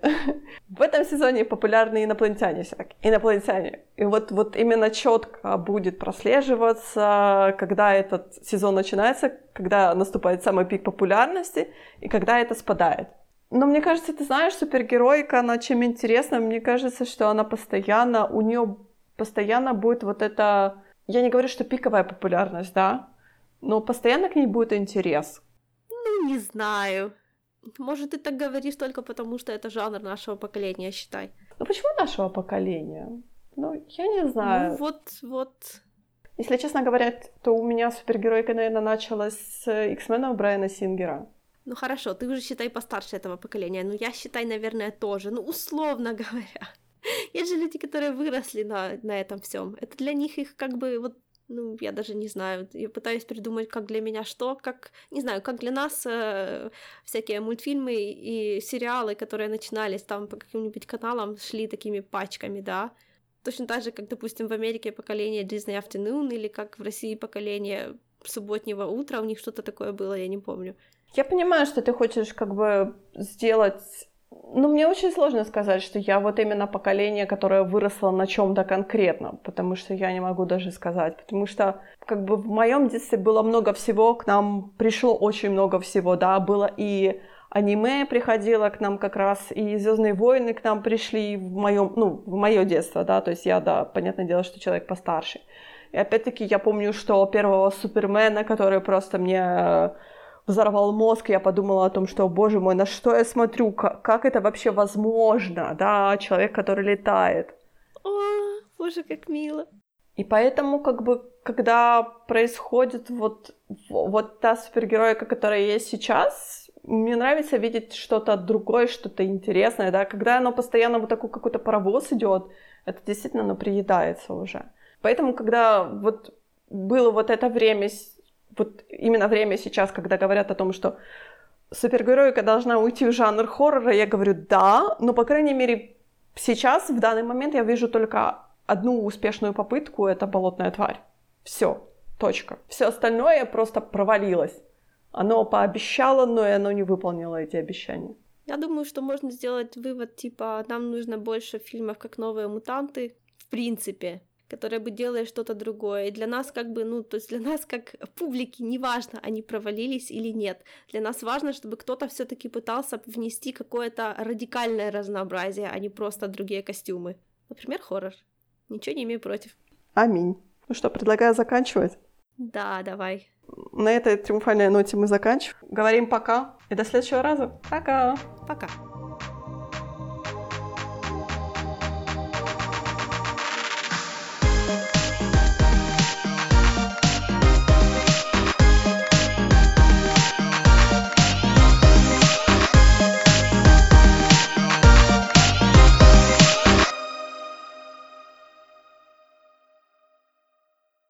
В этом сезоне популярны инопланетяне, все так, инопланетяне. И вот именно четко будет прослеживаться, когда этот сезон начинается, когда наступает самый пик популярности, и когда это спадает. Но мне кажется, ты знаешь, супергеройка, она чем интересна, мне кажется, что она постоянно, у неё постоянно будет вот это... Я не говорю, что пиковая популярность, да, но постоянно к ней будет интерес. Ну, не знаю. Может, ты так говоришь только потому, что это жанр нашего поколения, считай. Ну, почему нашего поколения? Ну, я не знаю. Ну, вот. Если честно говоря, то у меня супергеройка, наверное, началась с X-Men Брайана Сингера. Ну, хорошо, ты уже, считай, постарше этого поколения, но я, считай, наверное, тоже, ну, условно говоря. Есть же люди, которые выросли на этом всем. Это для них их как бы, вот, ну, я даже не знаю, я пытаюсь придумать, как для меня что, как, не знаю, как для нас всякие мультфильмы и сериалы, которые начинались там по каким-нибудь каналам, шли такими пачками, да. Точно так же, как, допустим, в Америке поколение Disney Afternoon или как в России поколение субботнего утра, у них что-то такое было, я не помню. Я понимаю, что ты хочешь как бы сделать... Ну, мне очень сложно сказать, что я вот именно поколение, которое выросло на чём-то конкретном, потому что я не могу даже сказать, потому что как бы в моём детстве было много всего, к нам пришло очень много всего, да, было и аниме приходило к нам как раз, и «Звёздные войны» к нам пришли в моё детство, да, то есть я, да, понятное дело, что человек постарше. И опять-таки я помню, что первого «Супермена», который просто мне... взорвал мозг, я подумала о том, что, боже мой, на что я смотрю, как это вообще возможно, да, человек, который летает. О, боже, как мило. И поэтому, как бы, когда происходит вот та супергероика, которая есть сейчас, мне нравится видеть что-то другое, что-то интересное, да, когда оно постоянно вот такой какой-то паровоз идёт, это действительно, оно приедается уже. Поэтому, когда вот было вот это время... Вот именно время сейчас, когда говорят о том, что супергероика должна уйти в жанр хоррора, я говорю, да, но, по крайней мере, сейчас, в данный момент, я вижу только одну успешную попытку, это «Болотная тварь». Всё, точка. Всё остальное просто провалилось. Оно пообещало, но и оно не выполнило эти обещания. Я думаю, что можно сделать вывод, типа, нам нужно больше фильмов, как «Новые мутанты», в принципе, которые бы делали что-то другое. И для нас как бы, ну, то есть для нас как публики не важно, они провалились или нет. Для нас важно, чтобы кто-то всё-таки пытался внести какое-то радикальное разнообразие, а не просто другие костюмы. Например, хоррор. Ничего не имею против. Аминь. Ну что, предлагаю заканчивать? Да, давай. На этой триумфальной ноте мы заканчиваем. Говорим пока. И до следующего раза. Пока. Пока.